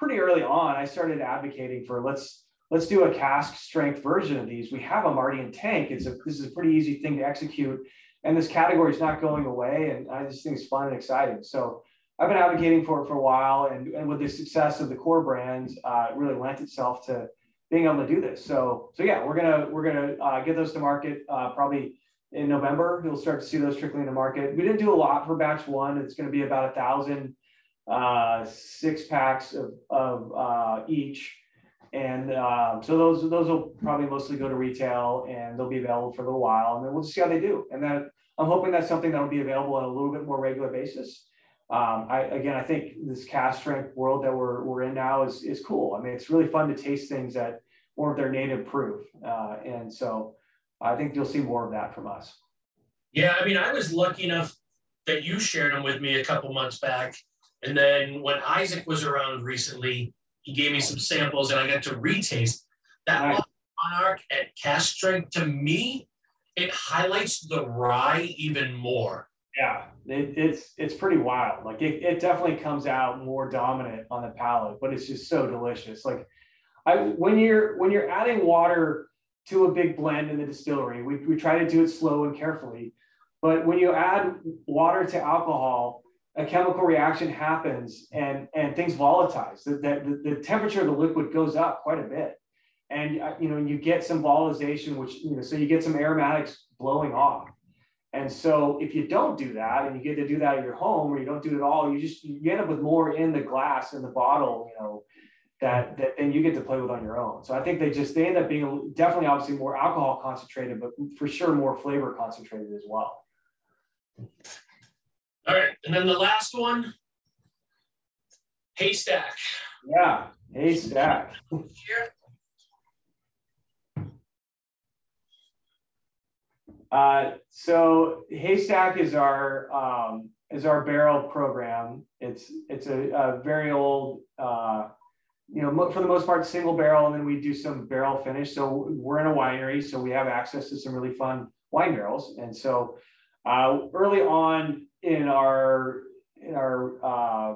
pretty early on, I started advocating for let's let's do a cask strength version of these. We have them already in tank. It's a this is a pretty easy thing to execute, and this category is not going away, and I just think it's fun and exciting. So I've been advocating for it for a while, and and with the success of the core brands, uh, it really lent itself to being able to do this. So, so yeah, we're gonna we're gonna uh, get those to market uh, probably in November. You'll start to see those trickling to market. We didn't do a lot for batch one. It's gonna be about a thousand uh, six packs of, of uh, each, and uh, so those those will probably mostly go to retail, and they'll be available for a little while, and then we'll just see how they do. And then I'm hoping that's something that'll be available on a little bit more regular basis. Um, I, again, I think this cask strength world that we're, we're in now is, is cool. I mean, it's really fun to taste things that weren't their native proof. Uh, and so I think you'll see more of that from us. Yeah, I mean, I was lucky enough that you shared them with me a couple months back. And then when Isaac was around recently, he gave me some samples and I got to retaste. That right. Monarch at cask strength, to me, it highlights the rye even more. Yeah, it, it's it's pretty wild. Like it, it definitely comes out more dominant on the palate, but it's just so delicious. Like I when you're when you're adding water to a big blend in the distillery, we, we try to do it slow and carefully. But when you add water to alcohol, a chemical reaction happens and and things volatilize. The, the, the temperature of the liquid goes up quite a bit. And you know, you get some volatilization, which you know, so you get some aromatics blowing off. And so if you don't do that and you get to do that at your home or you don't do it at all, you just you end up with more in the glass in the bottle, you know, that that then you get to play with on your own. So I think they just they end up being definitely obviously more alcohol concentrated, but for sure more flavor concentrated as well. All right. And then the last one, Haystack. Yeah, Haystack. Uh, so Haystack is our um, is our barrel program. It's it's a, a very old, uh, you know, for the most part, single barrel, and then we do some barrel finish. So we're in a winery, so we have access to some really fun wine barrels. And so uh, early on in our in our uh,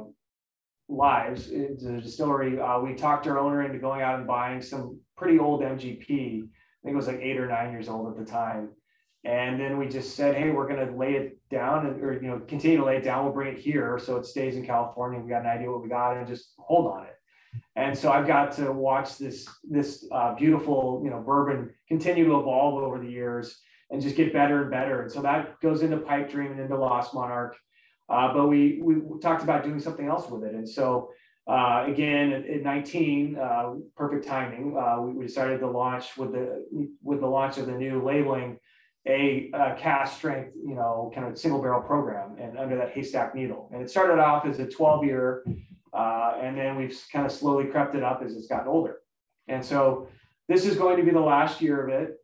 lives, in the distillery, uh, we talked our owner into going out and buying some pretty old M G P. I think it was like eight or nine years old at the time. And then we just said, hey, we're going to lay it down and, or, you know, continue to lay it down. We'll bring it here so it stays in California. We got an idea what we got and just hold on it. And so I've got to watch this, this uh, beautiful, you know, bourbon continue to evolve over the years and just get better and better. And so that goes into Pipe Dream and into Lost Monarch. Uh, but we, we talked about doing something else with it. And so uh, again, in nineteen, uh, perfect timing, uh, we, we decided to launch with the, with the launch of the new labeling, a, a cast strength, you know, kind of single barrel program, and under that Haystack needle. And it started off as a twelve year, uh, and then we've kind of slowly crept it up as it's gotten older. And so this is going to be the last year of it.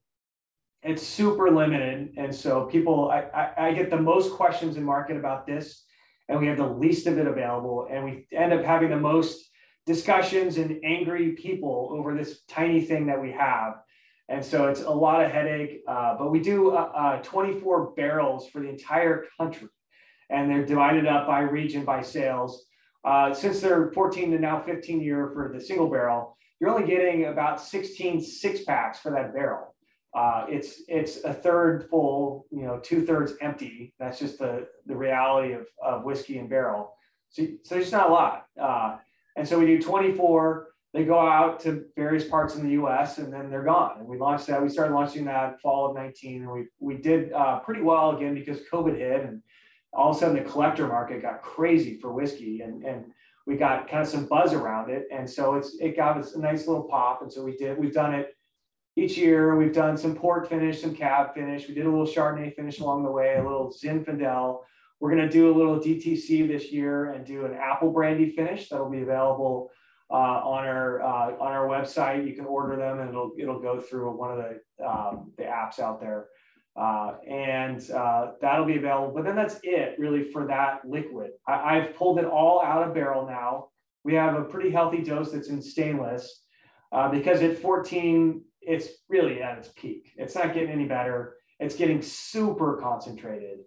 It's super limited. And so people, I, I, I get the most questions in market about this, and we have the least of it available. And we end up having the most discussions and angry people over this tiny thing that we have. And so it's a lot of headache, uh, but we do uh, uh, twenty-four barrels for the entire country. And they're divided up by region, by sales. Uh, since they're fourteen to now fifteen year for the single barrel, you're only getting about sixteen six packs for that barrel. Uh, it's it's a third full, you know, two thirds empty. That's just the, the reality of, of whiskey and barrel. So, so there's not a lot. Uh, and so we do twenty-four, they go out to various parts in the U S and then they're gone. And we launched that, we started launching that fall of nineteen, and we, we did uh, pretty well again because COVID hit, and all of a sudden the collector market got crazy for whiskey, and, and we got kind of some buzz around it. And so it's, it got us a nice little pop. And so we did, we've done it each year. We've done some port finish, some cab finish. We did a little Chardonnay finish along the way, a little Zinfandel. We're going to do a little D T C this year and do an apple brandy finish that'll be available uh, on our uh, on our website. You can order them, and it'll it'll go through one of the um, the apps out there, uh, and uh, that'll be available. But then that's it really for that liquid. I, I've pulled it all out of barrel now. We have a pretty healthy dose that's in stainless uh, because at fourteen. It's really at its peak. It's not getting any better. It's getting super concentrated.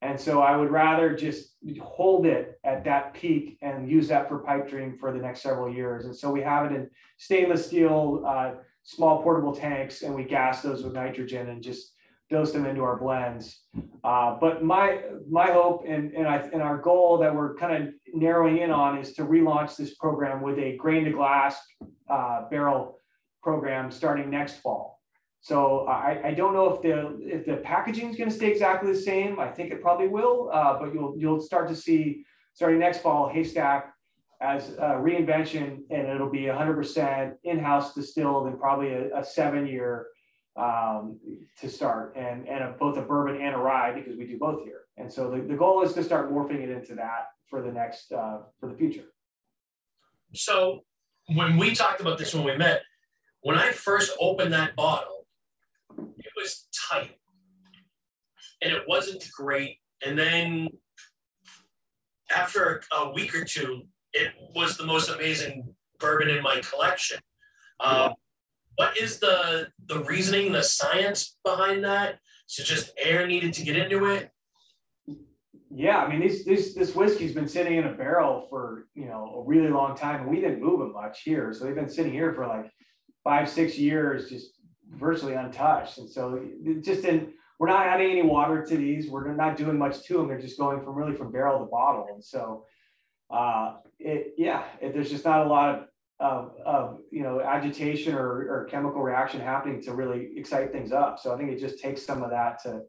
And so I would rather just hold it at that peak and use that for Pipe Dream for the next several years. And so we have it in stainless steel, uh, small portable tanks, and we gas those with nitrogen and just dose them into our blends. Uh, but my my hope and, and, I, and our goal that we're kind of narrowing in on is to relaunch this program with a grain to glass uh, barrel program starting next fall. So I, I don't know if the if the packaging is going to stay exactly the same. I think it probably will, uh, but you'll you'll start to see starting next fall Haystack as a reinvention, and it'll be one hundred percent in-house distilled, and probably a, a seven year um, to start, and and a, both a bourbon and a rye, because we do both here. And so the, the goal is to start morphing it into that for the next uh, for the future. So when we talked about this when we met. When I first opened that bottle, it was tight and it wasn't great. And then after a week or two, it was the most amazing bourbon in my collection. Uh, what is the, the reasoning, the science behind that? So just air needed to get into it? Yeah, I mean, these, these, this whiskey's been sitting in a barrel for, you know, a really long time. And we didn't move it much here. So they've been sitting here for like five, six years, just virtually untouched. And so it just didn't, we're not adding any water to these. We're not doing much to them. They're just going from really from barrel to bottle. And so, uh, it, yeah, it, there's just not a lot of, of, of you know, agitation or, or chemical reaction happening to really excite things up. So I think it just takes some of that to,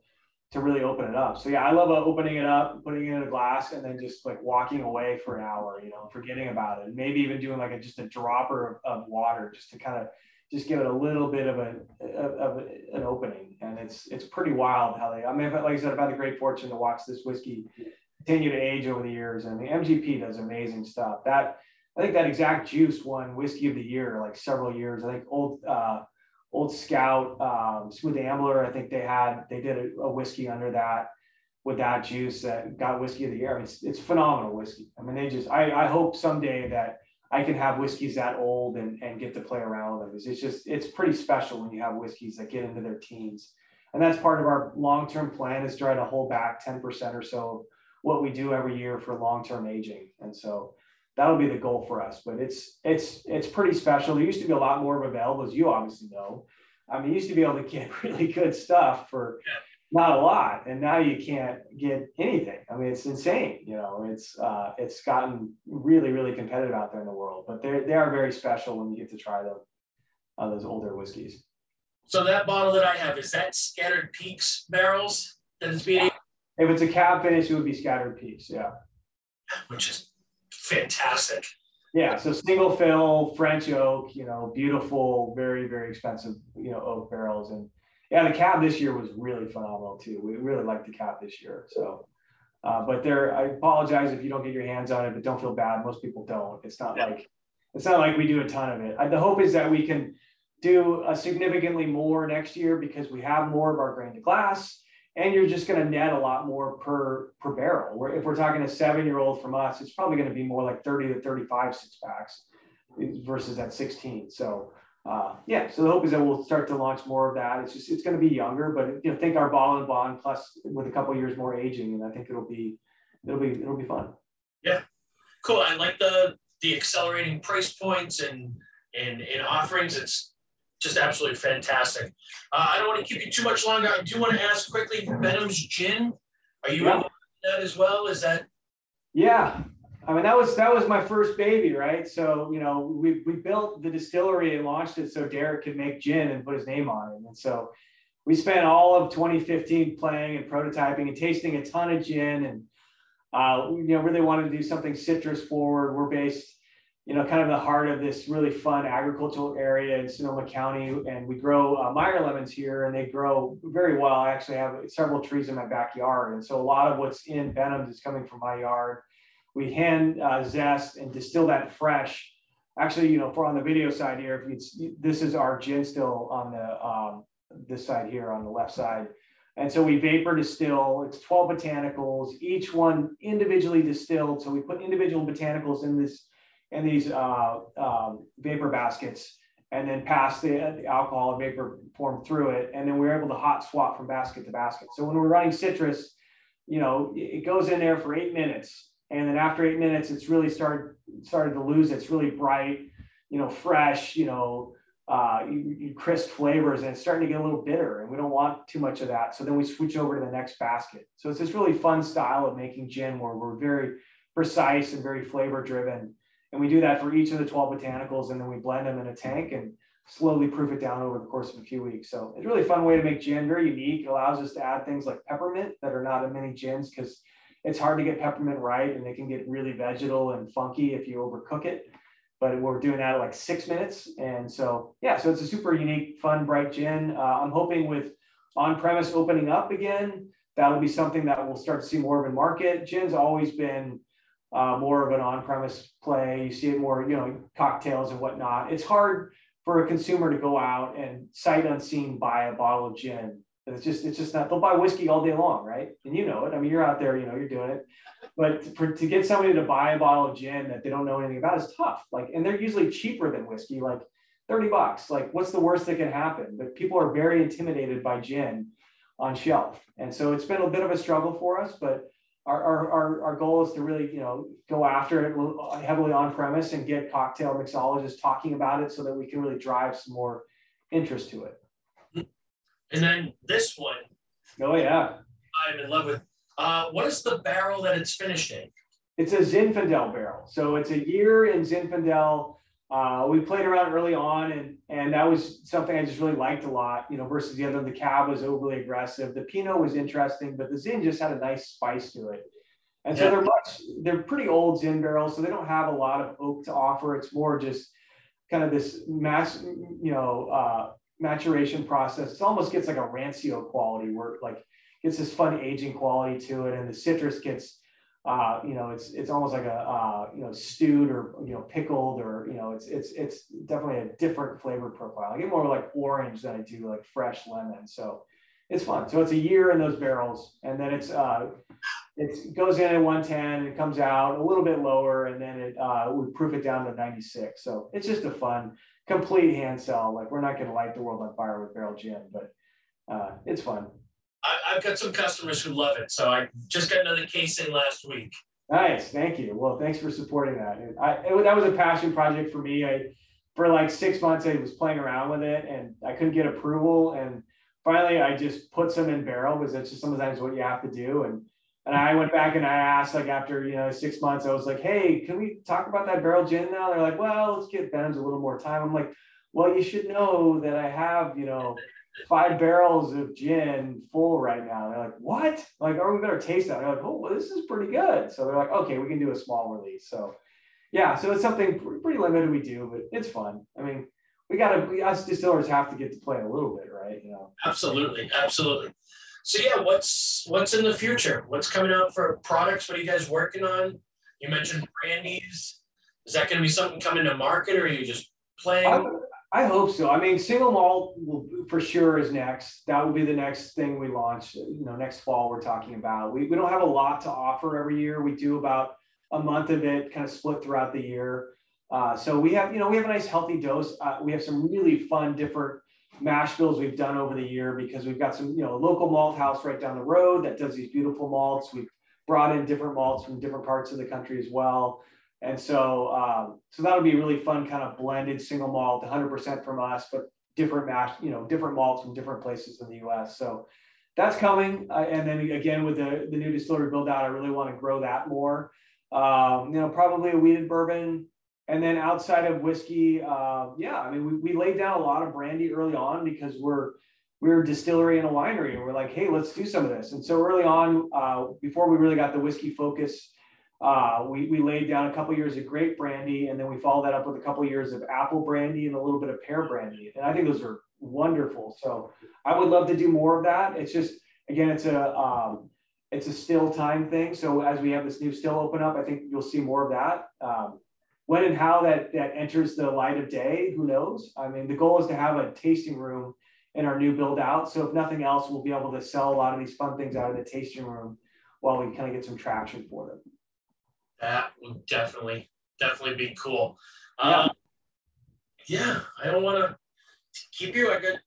to really open it up. So yeah, I love opening it up, putting it in a glass, and then just like walking away for an hour, you know, forgetting about it. Maybe even doing like a, just a dropper of, of water, just to kind of just give it a little bit of a of a, an opening. And it's it's pretty wild how they. I mean, like I said, I've had the great fortune to watch this whiskey continue to age over the years, and the M G P does amazing stuff. That I think that exact juice won Whiskey of the Year like several years. I think old. Uh, Old Scout, um, Smooth Ambler, I think they had, they did a, a whiskey under that with that juice that got Whiskey of the Year. I mean, it's, it's phenomenal whiskey. I mean, they just, I, I hope someday that I can have whiskeys that old and, and get to play around with them. It's, it's just, it's pretty special when you have whiskeys that get into their teens. And that's part of our long-term plan, is try to hold back ten percent or so of what we do every year for long-term aging. And so that'll be the goal for us, but it's it's it's pretty special. There used to be a lot more available, as you obviously know. I mean, you used to be able to get really good stuff for not a lot, and now you can't get anything. I mean, it's insane. You know, it's uh, it's gotten really, really competitive out there in the world. But they they are very special when you get to try them, uh, those older whiskeys. So that bottle that I have, is that Scattered Peaks barrels that it's being? If it's a cab finish, it would be Scattered Peaks, yeah. Which is fantastic. Yeah, so single fill, French oak, you know, beautiful, very, very expensive, you know, oak barrels. And yeah, the cab this year was really phenomenal too. We really liked the cab this year. So, uh, but there, I apologize if you don't get your hands on it, but don't feel bad. Most people don't. It's not yeah. like, it's not like we do a ton of it. I, the hope is that we can do a significantly more next year because we have more of our grain to glass, and you're just going to net a lot more per, per barrel. We're, if we're talking a seven-year-old from us, it's probably going to be more like thirty to thirty-five six packs versus that sixteen. So uh, yeah, so the hope is that we'll start to launch more of that. It's just, it's going to be younger, but you know, think our ball and bond plus with a couple of years more aging. And I think it'll be, it'll be, it'll be fun. Yeah. Cool. I like the, the accelerating price points and, and, and offerings. It's, just absolutely fantastic. Uh, I don't want to keep you too much longer. I do want to ask quickly, Benham's Gin, are you yeah. involved in that as well? Is that? Yeah, I mean, that was that was my first baby, right? So, you know, we, we built the distillery and launched it so Derek could make gin and put his name on it. And so we spent all of twenty fifteen playing and prototyping and tasting a ton of gin and, uh, you know, really wanted to do something citrus forward. We're based, you know, kind of the heart of this really fun agricultural area in Sonoma County. And we grow uh, Meyer lemons here, and they grow very well. I actually have several trees in my backyard. And so a lot of what's in Benham's is coming from my yard. We hand uh, zest and distill that fresh. Actually, you know, for on the video side here, if it's, this is our gin still on the, um, this side here on the left side. And so we vapor distill, it's twelve botanicals, each one individually distilled. So we put individual botanicals in this and these uh, um, vapor baskets, and then pass the, uh, the alcohol and vapor form through it. And then we're able to hot swap from basket to basket. So when we're running citrus, you know, it goes in there for eight minutes. And then after eight minutes, it's really started, started to lose. It's really bright, you know, fresh, you know, uh, you, you crisp flavors, and it's starting to get a little bitter, and we don't want too much of that. So then we switch over to the next basket. So it's this really fun style of making gin where we're very precise and very flavor driven. And we do that for each of the twelve botanicals, and then we blend them in a tank and slowly proof it down over the course of a few weeks. So it's a really fun way to make gin, very unique. It allows us to add things like peppermint that are not in many gins because it's hard to get peppermint right, and they can get really vegetal and funky if you overcook it. But we're doing that at like six minutes. And so, yeah, so it's a super unique, fun, bright gin. Uh, I'm hoping with on-premise opening up again, that'll be something that we'll start to see more of in market. Gin's always been Uh, more of an on-premise play. You see it more, you know, cocktails and whatnot. It's hard for a consumer to go out and sight unseen buy a bottle of gin. It's just, it's just not, they'll buy whiskey all day long, right? And you know it. I mean, you're out there, you know, you're doing it. But for, to get somebody to buy a bottle of gin that they don't know anything about is tough. Like, and they're usually cheaper than whiskey, like thirty bucks. Like, what's the worst that can happen? But people are very intimidated by gin on shelf. And so it's been a bit of a struggle for us, but Our, our, our goal is to really, you know, go after it heavily on premise and get cocktail mixologists talking about it so that we can really drive some more interest to it. And then this one. Oh, yeah. I'm in love with. Uh, what is the barrel that it's finished in? It's a Zinfandel barrel. So it's a year in Zinfandel. Uh, we played around early on, and, and that was something I just really liked a lot, you know, versus the other. The cab was overly aggressive. The Pinot was interesting, but the Zin just had a nice spice to it. And yeah. so they're much, they're pretty old Zin barrels, so they don't have a lot of oak to offer. It's more just kind of this mass, you know, uh, maturation process. It almost gets like a Rancio quality where it like gets this fun aging quality to it. And the citrus gets, Uh, you know, it's it's almost like a uh, you know, stewed or, you know, pickled, or, you know, it's it's it's definitely a different flavor profile. I get more like orange than I do like fresh lemon. So it's fun. So it's a year in those barrels, and then it's uh, it goes in at one ten and it comes out a little bit lower, and then it uh, we proof it down to ninety-six. So it's just a fun, complete hand sell. Like, we're not going to light the world on fire with barrel gin, but uh, it's fun. I've got some customers who love it. So I just got another case in last week. Nice. Thank you. Well, thanks for supporting that. I, it, that was a passion project for me. I, for like six months, I was playing around with it and I couldn't get approval. And finally, I just put some in barrel because that's just sometimes what you have to do. And, and I went back and I asked, like, after, you know, six months, I was like, hey, can we talk about that barrel gin now? They're like, well, let's get Benham's a little more time. I'm like, well, you should know that I have, you know, five barrels of gin full right now. They're like, what? Like, oh, we better taste that. And they're like, oh, well, this is pretty good. So they're like, okay, we can do a small release. So yeah, so it's something pretty limited we do, but it's fun. I mean, we gotta, we, us distillers have to get to play a little bit, right? You know. Absolutely, absolutely. So yeah, what's what's in the future? What's coming out for products? What are you guys working on? You mentioned brandies. Is that gonna be something coming to market, or are you just playing? I, I hope so. I mean, single malt will, for sure is next. That will be the next thing we launch. You know, next fall we're talking about. We we don't have a lot to offer every year. We do about a month of it, kind of split throughout the year. Uh, so we have, you know, we have a nice healthy dose. Uh, we have some really fun, different mash bills we've done over the year because we've got some, you know, a local malt house right down the road that does these beautiful malts. We've brought in different malts from different parts of the country as well. And so, um, so that'll be a really fun kind of blended single malt, one hundred percent from us, but different mash, you know, different malts from different places in the U S. So that's coming. Uh, and then again, with the, the new distillery build out, I really want to grow that more. Um, you know, probably a weeded bourbon. And then outside of whiskey, uh, yeah, I mean, we, we laid down a lot of brandy early on because we're we're a distillery and a winery, and we're like, hey, let's do some of this. And so early on, uh, before we really got the whiskey focus, uh, we we laid down a couple years of grape brandy, and then we followed that up with a couple years of apple brandy and a little bit of pear brandy. And I think those are wonderful. So I would love to do more of that. It's just, again, it's a um, it's a still time thing. So as we have this new still open up, I think you'll see more of that. Um, When and how that, that enters the light of day, who knows? I mean, the goal is to have a tasting room in our new build out. So if nothing else, we'll be able to sell a lot of these fun things out of the tasting room while we kind of get some traction for them. That would definitely, definitely be cool. Yeah, um, yeah I don't want to keep you. I got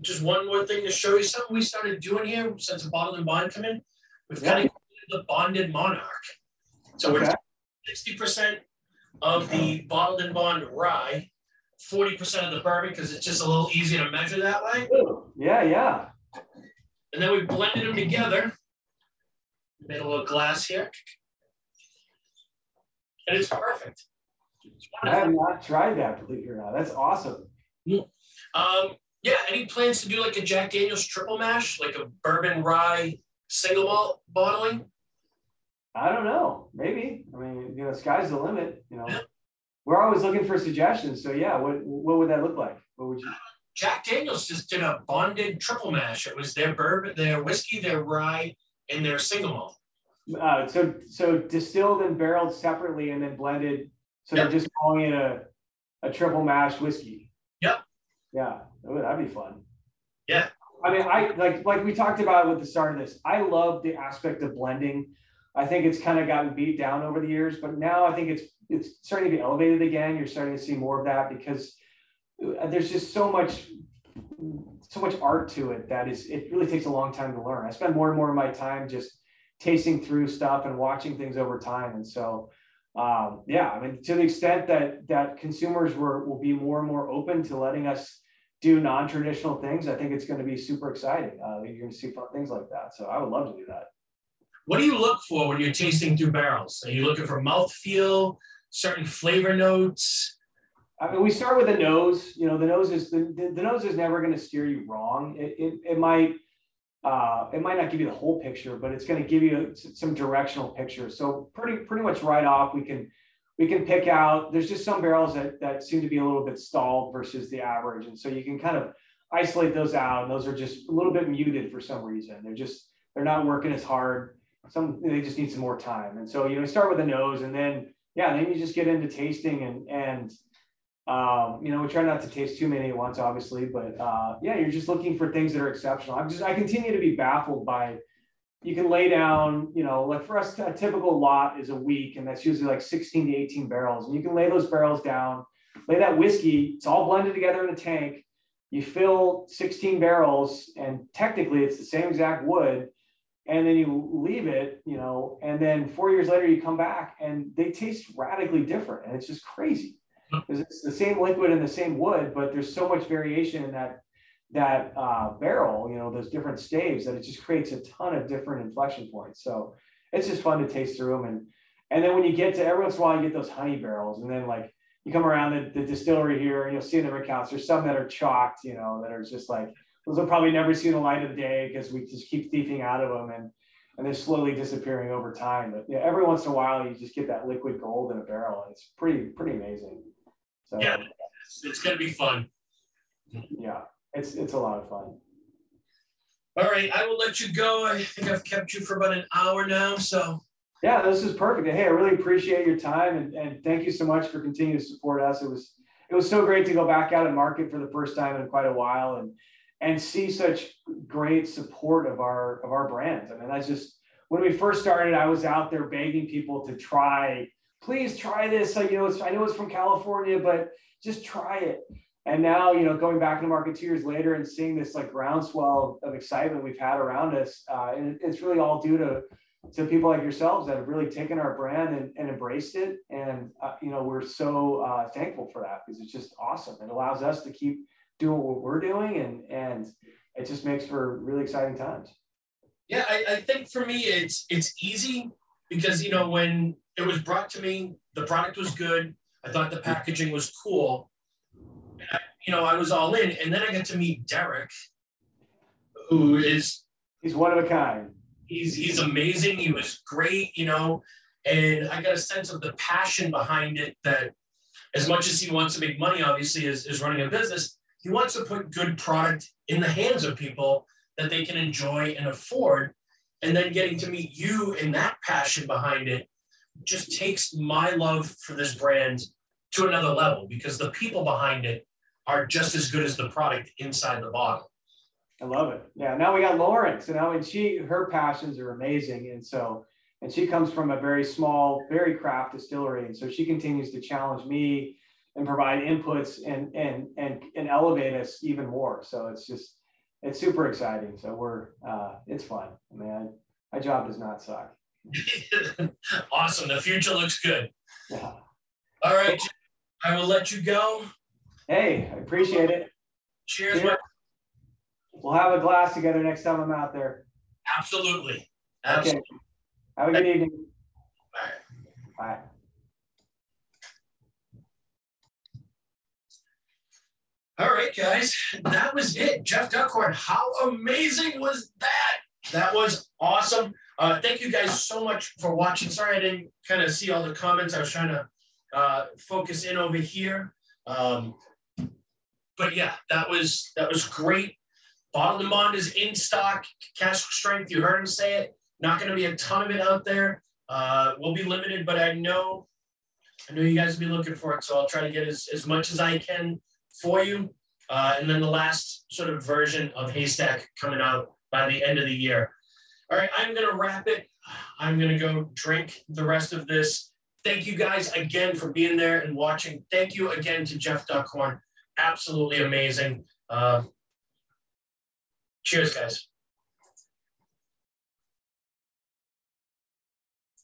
just one more thing to show you something we started doing here since the Bottled and Bond come in. We've yeah. kind of created the Bonded Monarch. So okay. we're sixty percent of the Bottled and Bond rye, forty percent of the bourbon, because it's just a little easier to measure that way. Yeah, yeah. And then we blended them together. Made a little glass here. And it's perfect. It's I have not tried that, believe it or not. That's awesome. Um, yeah, any plans to do like a Jack Daniel's triple mash, like a bourbon rye single malt bottling? I don't know. Maybe. I mean, you know, sky's the limit. You know, we're always looking for suggestions. So yeah, what what would that look like? What would you? Uh, Jack Daniel's just did a bonded triple mash. It was their bourbon, their whiskey, their rye, and their single malt. Uh, so so distilled and barreled separately, and then blended. So yep. they're just calling it a a triple mash whiskey. Yep. Yeah, oh, that'd be fun. Yeah. I mean, I like like we talked about with the start of this. I love the aspect of blending. I think it's kind of gotten beat down over the years, but now I think it's it's starting to be elevated again. You're starting to see more of that because there's just so much so much art to it that is it really takes a long time to learn. I spend more and more of my time just tasting through stuff and watching things over time. And so, um, yeah, I mean, to the extent that that consumers were will be more and more open to letting us do non-traditional things, I think it's going to be super exciting. Uh, you're going to see fun things like that. So I would love to do that. What do you look for when you're tasting through barrels? Are you looking for mouthfeel, certain flavor notes? I mean, we start with the nose. You know, the nose is the, the, the nose is never going to steer you wrong. It it, it might uh, it might not give you the whole picture, but it's going to give you some directional picture. So pretty pretty much right off, we can we can pick out. There's just some barrels that that seem to be a little bit stalled versus the average, and so you can kind of isolate those out. And those are just a little bit muted for some reason. They're just they're not working as hard. Some they just need some more time, and so you know you start with the nose, and then yeah, then you just get into tasting, and and um, you know we try not to taste too many at once, obviously, but uh, yeah, you're just looking for things that are exceptional. I'm just I continue to be baffled by you can lay down, you know, like for us a typical lot is a week, and that's usually like sixteen to eighteen barrels, and you can lay those barrels down, lay that whiskey, it's all blended together in a tank. You fill sixteen barrels, and technically it's the same exact wood. And then you leave it, you know, and then four years later you come back and they taste radically different. And it's just crazy because it's the same liquid and the same wood, but there's so much variation in that that uh, barrel, you know, those different staves that it just creates a ton of different inflection points. So it's just fun to taste through them. And, and then when you get to every once in a while, you get those honey barrels. And then like you come around the, the distillery here and you'll see in the rickhouse, there's some that are chalked, you know, that are just like, Those will probably never see the light of day because we just keep thieving out of them, and and they're slowly disappearing over time. But yeah, every once in a while, you just get that liquid gold in a barrel, and it's pretty pretty amazing. So yeah, it's, it's going to be fun. Yeah, it's it's a lot of fun. All right, I will let you go. I think I've kept you for about an hour now, so. Yeah, this is perfect. Hey, I really appreciate your time, and, and thank you so much for continuing to support us. It was it was so great to go back out and market for the first time in quite a while, and and see such great support of our of our brands. I mean, that's just when we first started. I was out there begging people to try, please try this. So, you know, it's, I know it's from California, but just try it. And now, you know, going back in the market two years later and seeing this like groundswell of, of excitement we've had around us, uh, and it's really all due to to people like yourselves that have really taken our brand and, and embraced it. And uh, you know, we're so uh, thankful for that because it's just awesome. It allows us to keep doing what we're doing, and and it just makes for really exciting times. Yeah, I, I think for me it's it's easy because, you know, when it was brought to me, the product was good. I thought the packaging was cool. And I, you know, I was all in, and then I got to meet Derek, who is he's one of a kind. He's he's amazing. He was great, you know, and I got a sense of the passion behind it. That as much as he wants to make money, obviously, is is running a business. He wants to put good product in the hands of people that they can enjoy and afford. And then getting to meet you and that passion behind it just takes my love for this brand to another level, because the people behind it are just as good as the product inside the bottle. I love it. Yeah. Now we got Lauren. So now, and she, her passions are amazing. And so, and she comes from a very small, very craft distillery. And so she continues to challenge me and provide inputs and and and and elevate us even more. So it's just it's super exciting. So we're uh, it's fun. I mean, I, my job does not suck. Awesome. The future looks good. Yeah. All right, I will let you go. Hey, I appreciate it. Cheers. Cheers. We'll have a glass together next time I'm out there. Absolutely. Absolutely. Okay. Have a good evening. Bye. Bye. All right, guys, that was it. Jeff Duckhorn, how amazing was that? That was awesome. Uh, thank you guys so much for watching. Sorry I didn't kind of see all the comments. I was trying to uh, focus in over here. Um, but yeah, that was that was great. Bottled and Bond is in stock. Cask strength, you heard him say it. Not going to be a ton of it out there. Uh, we'll be limited, but I know, I know you guys will be looking for it, so I'll try to get as, as much as I can for you, uh, and then the last sort of version of Haystack coming out by the end of the year. All right, I'm going to wrap it. I'm going to go drink the rest of this. Thank you guys again for being there and watching. Thank you again to Jeff Duckhorn. Absolutely amazing. Uh, cheers, guys.